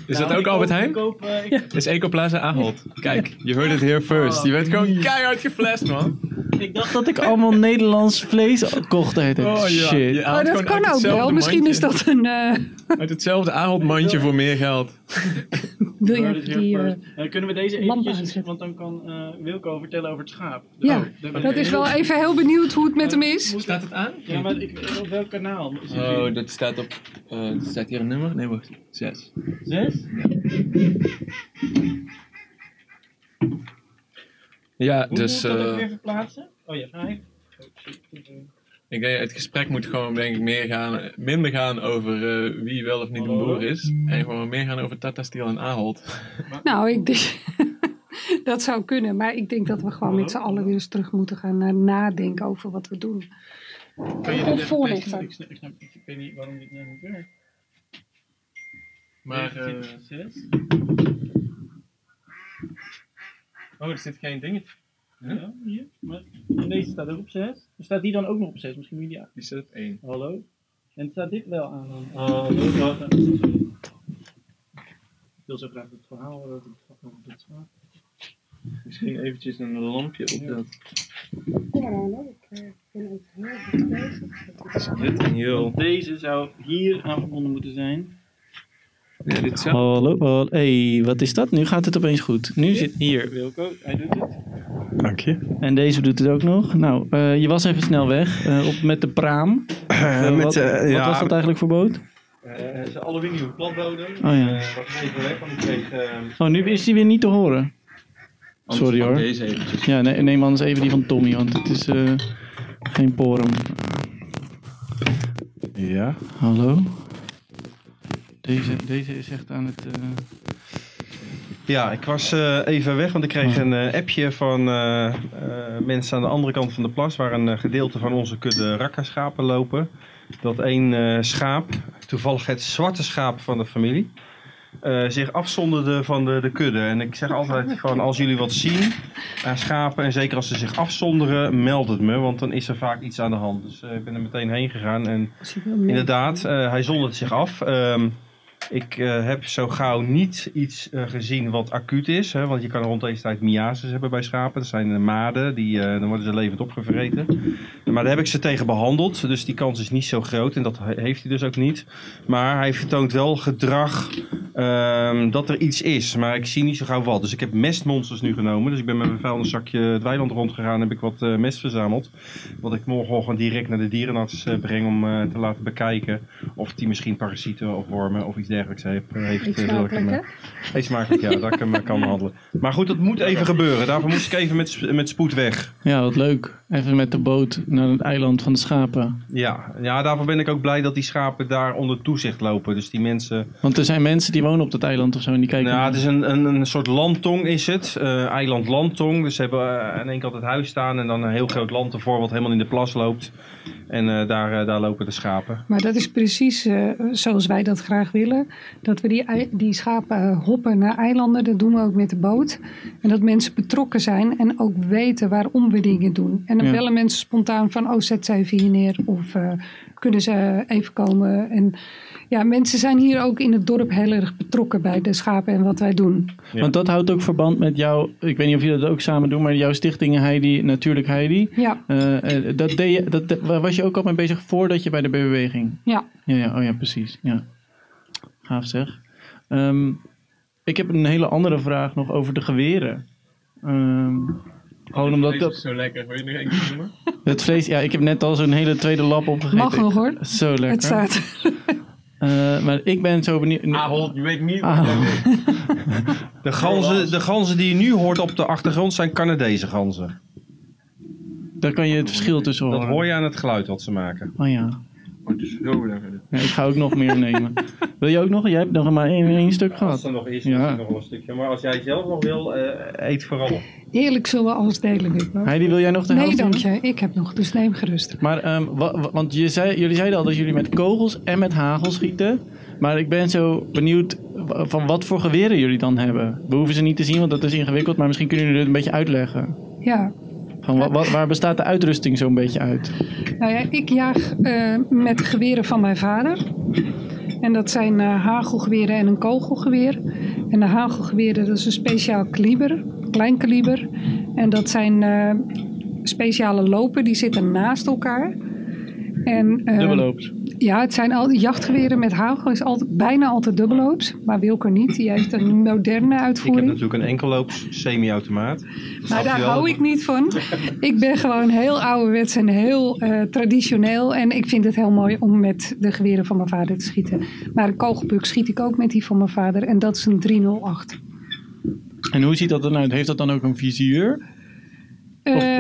Is dat ook Albert Heijn? Is Ecoplaza Ahold? Kijk, je hoort het here first. Je bent gewoon keihard geflasht, man. Ik dacht dat ik allemaal Nederlands vlees kocht. Shit. Maar dat kan ook wel. Misschien is dat een... Uit hetzelfde Ahold mandje voor meer geld. Wil je die kunnen we deze eventjes... Want dan kan Wilco vertellen over het schaap. Ja, dat is wel even heel benieuwd hoe het met hem is. Staat het aan? Ja, maar op welk kanaal? Oh, dat staat op... staat hier een nummer? Nee, wacht. 6. 6? Ja, dus... Hoe moet je dat weer verplaatsen? Oh ja, 5. Ik denk, het gesprek moet gewoon, denk ik, minder gaan over wie wel of niet een boer is. En gewoon meer gaan over Tata Steel en Ahold. Nou, ik denk... dat zou kunnen. Maar ik denk dat we gewoon met z'n allen weer eens terug moeten gaan nadenken over wat we doen. Of voorlichten. Ik weet niet waarom dit nou gebeurt. Maar... 6. Oh, er zit geen dingetje. Huh? Ja, hier. Maar deze staat ook op 6. Staat die dan ook nog op 6? Misschien moet je die aan. Die staat op 1. Hallo? En staat dit wel aan dan? Ik wil zo graag het verhaal horen. Misschien eventjes een lampje op dat. Kom maar aan, hoor. Ik ben ook heel bezig. Wat is dit en joh? Deze zou hier aan verbonden moeten zijn. Ja, dit zou... Hallo. Hey, wat is dat? Nu gaat het opeens goed. Nu zit hier Wilco, hij doet het. Dank je. En deze doet het ook nog. Nou, je was even snel weg met de praam. Wat was dat eigenlijk voor boot? Het is een aluminium platbodem. Oh ja. Was even weg, want ik kreeg... Oh, nu is die weer niet te horen. Anders sorry hoor. Deze eventjes. Ja, neem anders even die van Tommy, want het is geen porum. Ja. Hallo. Deze is echt aan het... Ja, ik was even weg, want ik kreeg een appje van mensen aan de andere kant van de plas... waar een gedeelte van onze kudde rakka schapen lopen. Dat één schaap, toevallig het zwarte schaap van de familie... zich afzonderde van de kudde. En ik zeg altijd van, als jullie wat zien aan schapen... en zeker als ze zich afzonderen, meld het me. Want dan is er vaak iets aan de hand. Dus ik ben er meteen heen gegaan. En inderdaad, hij zonderde zich af... Ik heb zo gauw niet iets gezien wat acuut is. Hè, want je kan rond deze tijd miases hebben bij schapen. Dat zijn de maden, dan worden ze levend opgevreten. Maar daar heb ik ze tegen behandeld. Dus die kans is niet zo groot. En dat heeft hij dus ook niet. Maar hij vertoont wel gedrag dat er iets is. Maar ik zie niet zo gauw wat. Dus ik heb mestmonsters nu genomen. Dus ik ben met mijn vuilniszakje het weiland rondgegaan. En heb ik wat mest verzameld. Wat ik morgenochtend direct naar de dierenarts breng. Om te laten bekijken of die misschien parasieten of wormen of iets dergelijks heeft. Eet smakelijk, ja, dat ik hem kan behandelen. Maar goed, dat moet even gebeuren. Daarvoor moest ik even met spoed weg. Ja, wat leuk. Even met de boot naar het eiland van de schapen. Ja, daarvoor ben ik ook blij dat die schapen daar onder toezicht lopen. Dus die mensen... Want er zijn mensen die wonen op dat eiland of zo en die kijken... Ja, het is een soort landtong is het. Eiland landtong. Dus ze hebben aan één kant het huis staan en dan een heel groot land ervoor wat helemaal in de plas loopt. En daar lopen de schapen. Maar dat is precies zoals wij dat graag willen. Dat we die schapen hoppen naar eilanden. Dat doen we ook met de boot. En dat mensen betrokken zijn en ook weten waarom we dingen doen. En dan bellen mensen spontaan van zet ze even hier neer. Of kunnen ze even komen. En ja, mensen zijn hier ook in het dorp heel erg betrokken bij de schapen en wat wij doen. Ja. Want dat houdt ook verband met jou. Ik weet niet of jullie dat ook samen doen, maar jouw stichting Heidi, Natuurlijk Heidi. Ja. Was je ook al mee bezig voordat je bij de BBB ging? Ja. Ja, precies. Ja. Gaaf zeg. Ik heb een hele andere vraag nog over de geweren. Gewoon omdat vlees is zo lekker. Wil je nu eentje noemen? Het vlees, ja, ik heb net al zo'n hele tweede lap opgegeten. Mag nog hoor. Zo lekker. Het staat. Maar ik ben zo benieuwd... Ahold, je weet niet wat de ganzen die je nu hoort op de achtergrond zijn Canadese ganzen. Daar kan je het verschil tussen horen. Dat hoor je aan het geluid wat ze maken. Oh ja. Het is zo lekker. Ja, ik ga ook nog meer nemen. Wil je ook nog? Jij hebt nog maar één stuk gehad. Als er nog is, misschien nog wel een stukje. Maar als jij het zelf nog wil, eet vooral. Eerlijk zullen we alles delen, Wilco. Heidi, wil jij nog de helft? Nee, dank je. Ik heb nog, dus neem gerust. Maar, want jullie zeiden al dat jullie met kogels en met hagel schieten. Maar ik ben zo benieuwd van wat voor geweren jullie dan hebben. We hoeven ze niet te zien, want dat is ingewikkeld. Maar misschien kunnen jullie het een beetje uitleggen. Ja. Waar bestaat de uitrusting zo'n beetje uit? Nou ja, ik jaag met geweren van mijn vader. En dat zijn hagelgeweren en een kogelgeweer. En de hagelgeweren, dat is een speciaal kaliber, klein kaliber. En dat zijn speciale lopen, die zitten naast elkaar. Dubbelloops? Ja, het zijn jachtgeweren met hagel is bijna altijd dubbelloops. Maar Wilco niet, die heeft een moderne uitvoering. Ik heb natuurlijk een enkelloops semi-automaat. Maar daar hou ik niet van. Ik ben gewoon heel ouderwets en heel traditioneel. En ik vind het heel mooi om met de geweren van mijn vader te schieten. Maar een kogelbuk schiet ik ook met die van mijn vader. En dat is een 308. En hoe ziet dat dan uit? Heeft dat dan ook een vizier?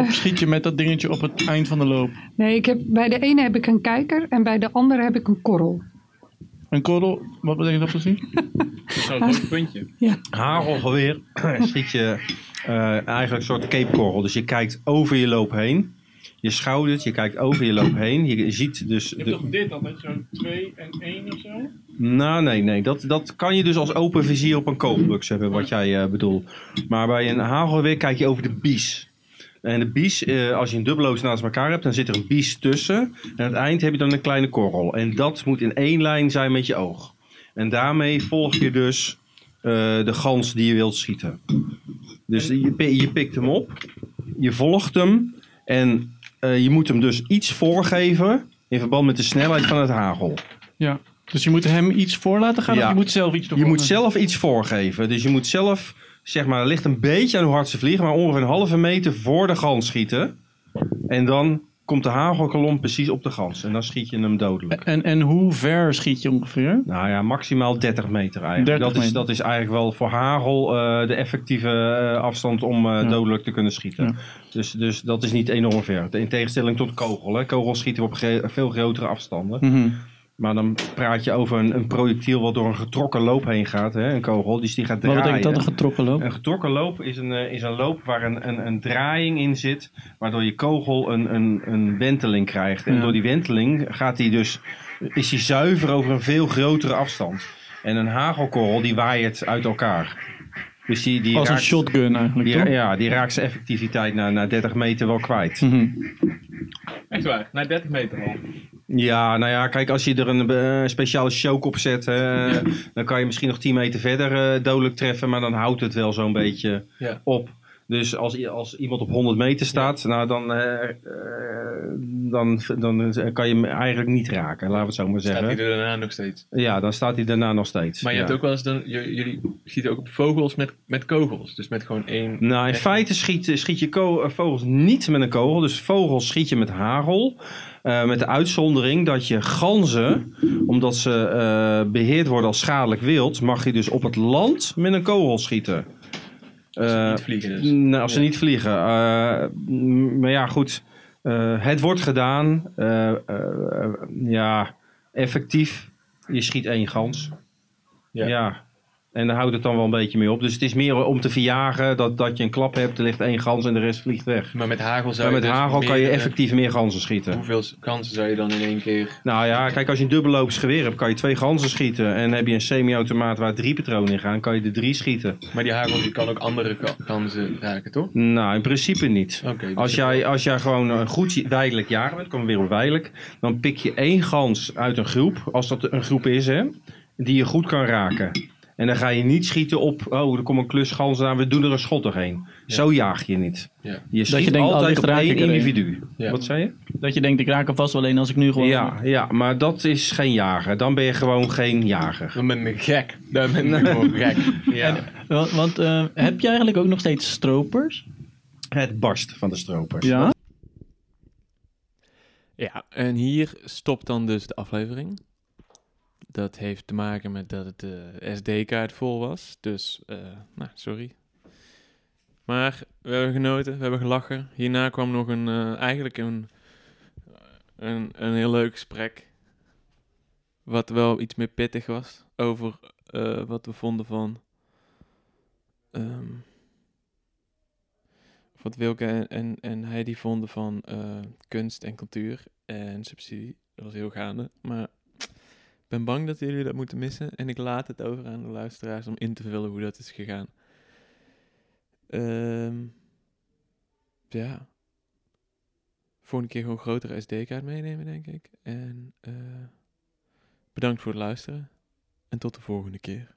Of schiet je met dat dingetje op het eind van de loop? Nee, bij de ene heb ik een kijker en bij de andere heb ik een korrel. Een korrel? Wat betekent dat precies? Zo'n mooi puntje. Ja. Hagelgeweer schiet je eigenlijk een soort keepkorrel. Dus je kijkt over je loop heen. Je schoudert, je kijkt over je loop heen. Je ziet dus... Je hebt toch dit altijd, zo'n 2 en 1 of zo? Nou, nee. Dat kan je dus als open vizier op een kogelbux hebben, wat jij bedoelt. Maar bij een hagelgeweer kijk je over de bies. En de bies, als je een dubbelloops naast elkaar hebt, dan zit er een bies tussen. En aan het eind heb je dan een kleine korrel. En dat moet in één lijn zijn met je oog. En daarmee volg je dus de gans die je wilt schieten. Dus je pikt hem op, je volgt hem en je moet hem dus iets voorgeven in verband met de snelheid van het hagel. Ja, dus je moet hem iets voor laten gaan of je moet zelf iets doen? Je moet zelf iets voorgeven, dus je moet zelf... Zeg maar, het ligt een beetje aan hoe hard ze vliegen, maar ongeveer een halve meter voor de gans schieten. En dan komt de hagelkolom precies op de gans. En dan schiet je hem dodelijk. En hoe ver schiet je ongeveer? Nou ja, maximaal 30 meter eigenlijk. 30 meter. Dat is eigenlijk wel voor hagel de effectieve afstand om dodelijk te kunnen schieten. Ja. Dus dat is niet enorm ver. In tegenstelling tot kogel. Hè. Kogel schieten we op veel grotere afstanden. Mm-hmm. Maar dan praat je over een projectiel wat door een getrokken loop heen gaat. Hè? Een kogel, dus die gaat draaien. Wat betekent dat, een getrokken loop? Een getrokken loop is een loop waar een draaiing in zit. Waardoor je kogel een wenteling krijgt. En door die wenteling is die zuiver over een veel grotere afstand. En een hagelkorrel die waait uit elkaar. Dus die als raakt, een shotgun eigenlijk, toch? Ja, die raakt zijn effectiviteit na 30 meter wel kwijt. Mm-hmm. Echt waar, na 30 meter al. Ja, nou ja, kijk, als je er een speciale choke op zet, dan kan je misschien nog 10 meter verder dodelijk treffen, maar dan houdt het wel zo'n beetje op. Dus als iemand op 100 meter staat, dan kan je hem eigenlijk niet raken, laten we het zo maar zeggen. Staat hij er daarna nog steeds? Ja, dan staat hij daarna nog steeds. Maar je hebt ook wel eens, jullie schieten ook op vogels met kogels, dus met gewoon één... Nou, in feite schiet je vogels niet met een kogel, dus vogels schiet je met hagel. Met de uitzondering dat je ganzen, omdat ze beheerd worden als schadelijk wild, mag je dus op het land met een kogel schieten. Als ze niet vliegen dus. Als ze niet vliegen. Maar ja, goed. Het wordt gedaan. Ja, effectief. Je schiet één gans. Ja. Ja. En daar houdt het dan wel een beetje mee op. Dus het is meer om te verjagen dat je een klap hebt. Er ligt één gans en de rest vliegt weg. Maar met hagel kan je effectief meer ganzen schieten. Hoeveel ganzen zou je dan in één keer... Nou ja, kijk, als je een dubbelloops geweer hebt, kan je 2 ganzen schieten. En heb je een semi-automaat waar 3 patronen in gaan, kan je er 3 schieten. Maar die hagel die kan ook andere ganzen raken, toch? Nou, in principe niet. Okay, dus als jij gewoon een goed weidelijk jager bent, komen we weer op weidelijk. Dan pik je 1 gans uit een groep, als dat een groep is, hè, die je goed kan raken. En dan ga je niet schieten op, oh, er komt een klusgans aan, we doen er een schot doorheen. Ja. Zo jaag je niet. Ja. Je schiet altijd op één individu. Ja. Wat zei je? Dat je denkt, ik raak er vast wel alleen als ik nu gewoon... Ja, maar dat is geen jager. Dan ben je gewoon geen jager. Dan ben ik gek. Dan ben ik gewoon gek. Ja. Want heb je eigenlijk ook nog steeds stropers? Het barst van de stropers. Ja. Ja, en hier stopt dan dus de aflevering. Dat heeft te maken met dat het de SD-kaart vol was. Dus, nou, sorry. Maar we hebben genoten, we hebben gelachen. Hierna kwam nog een heel leuk gesprek. Wat wel iets meer pittig was. Over wat we vonden van... wat Wilco en Heidi vonden van kunst en cultuur. En subsidie. Dat was heel gaande. Maar... Ik ben bang dat jullie dat moeten missen. En ik laat het over aan de luisteraars om in te vullen hoe dat is gegaan. Ja. Volgende keer gewoon grotere SD-kaart meenemen, denk ik. En bedankt voor het luisteren. En tot de volgende keer.